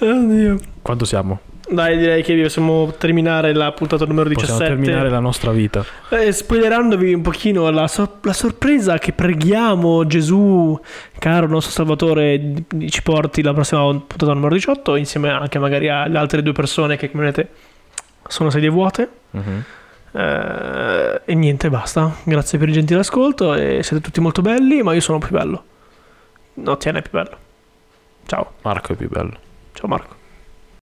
Oddio. Quanto siamo? Dai, direi che possiamo terminare la puntata numero 17. Possiamo terminare la nostra vita, spoilerandovi un pochino la sorpresa che preghiamo Gesù, caro nostro Salvatore, ci porti la prossima puntata numero 18, insieme anche magari alle altre due persone che, come vedete, sono sedie vuote. Mm-hmm. E niente, basta. Grazie per il gentile ascolto e siete tutti molto belli, ma io sono più bello. No, Tiana è più bello. Ciao. Marco è più bello. Ciao Marco.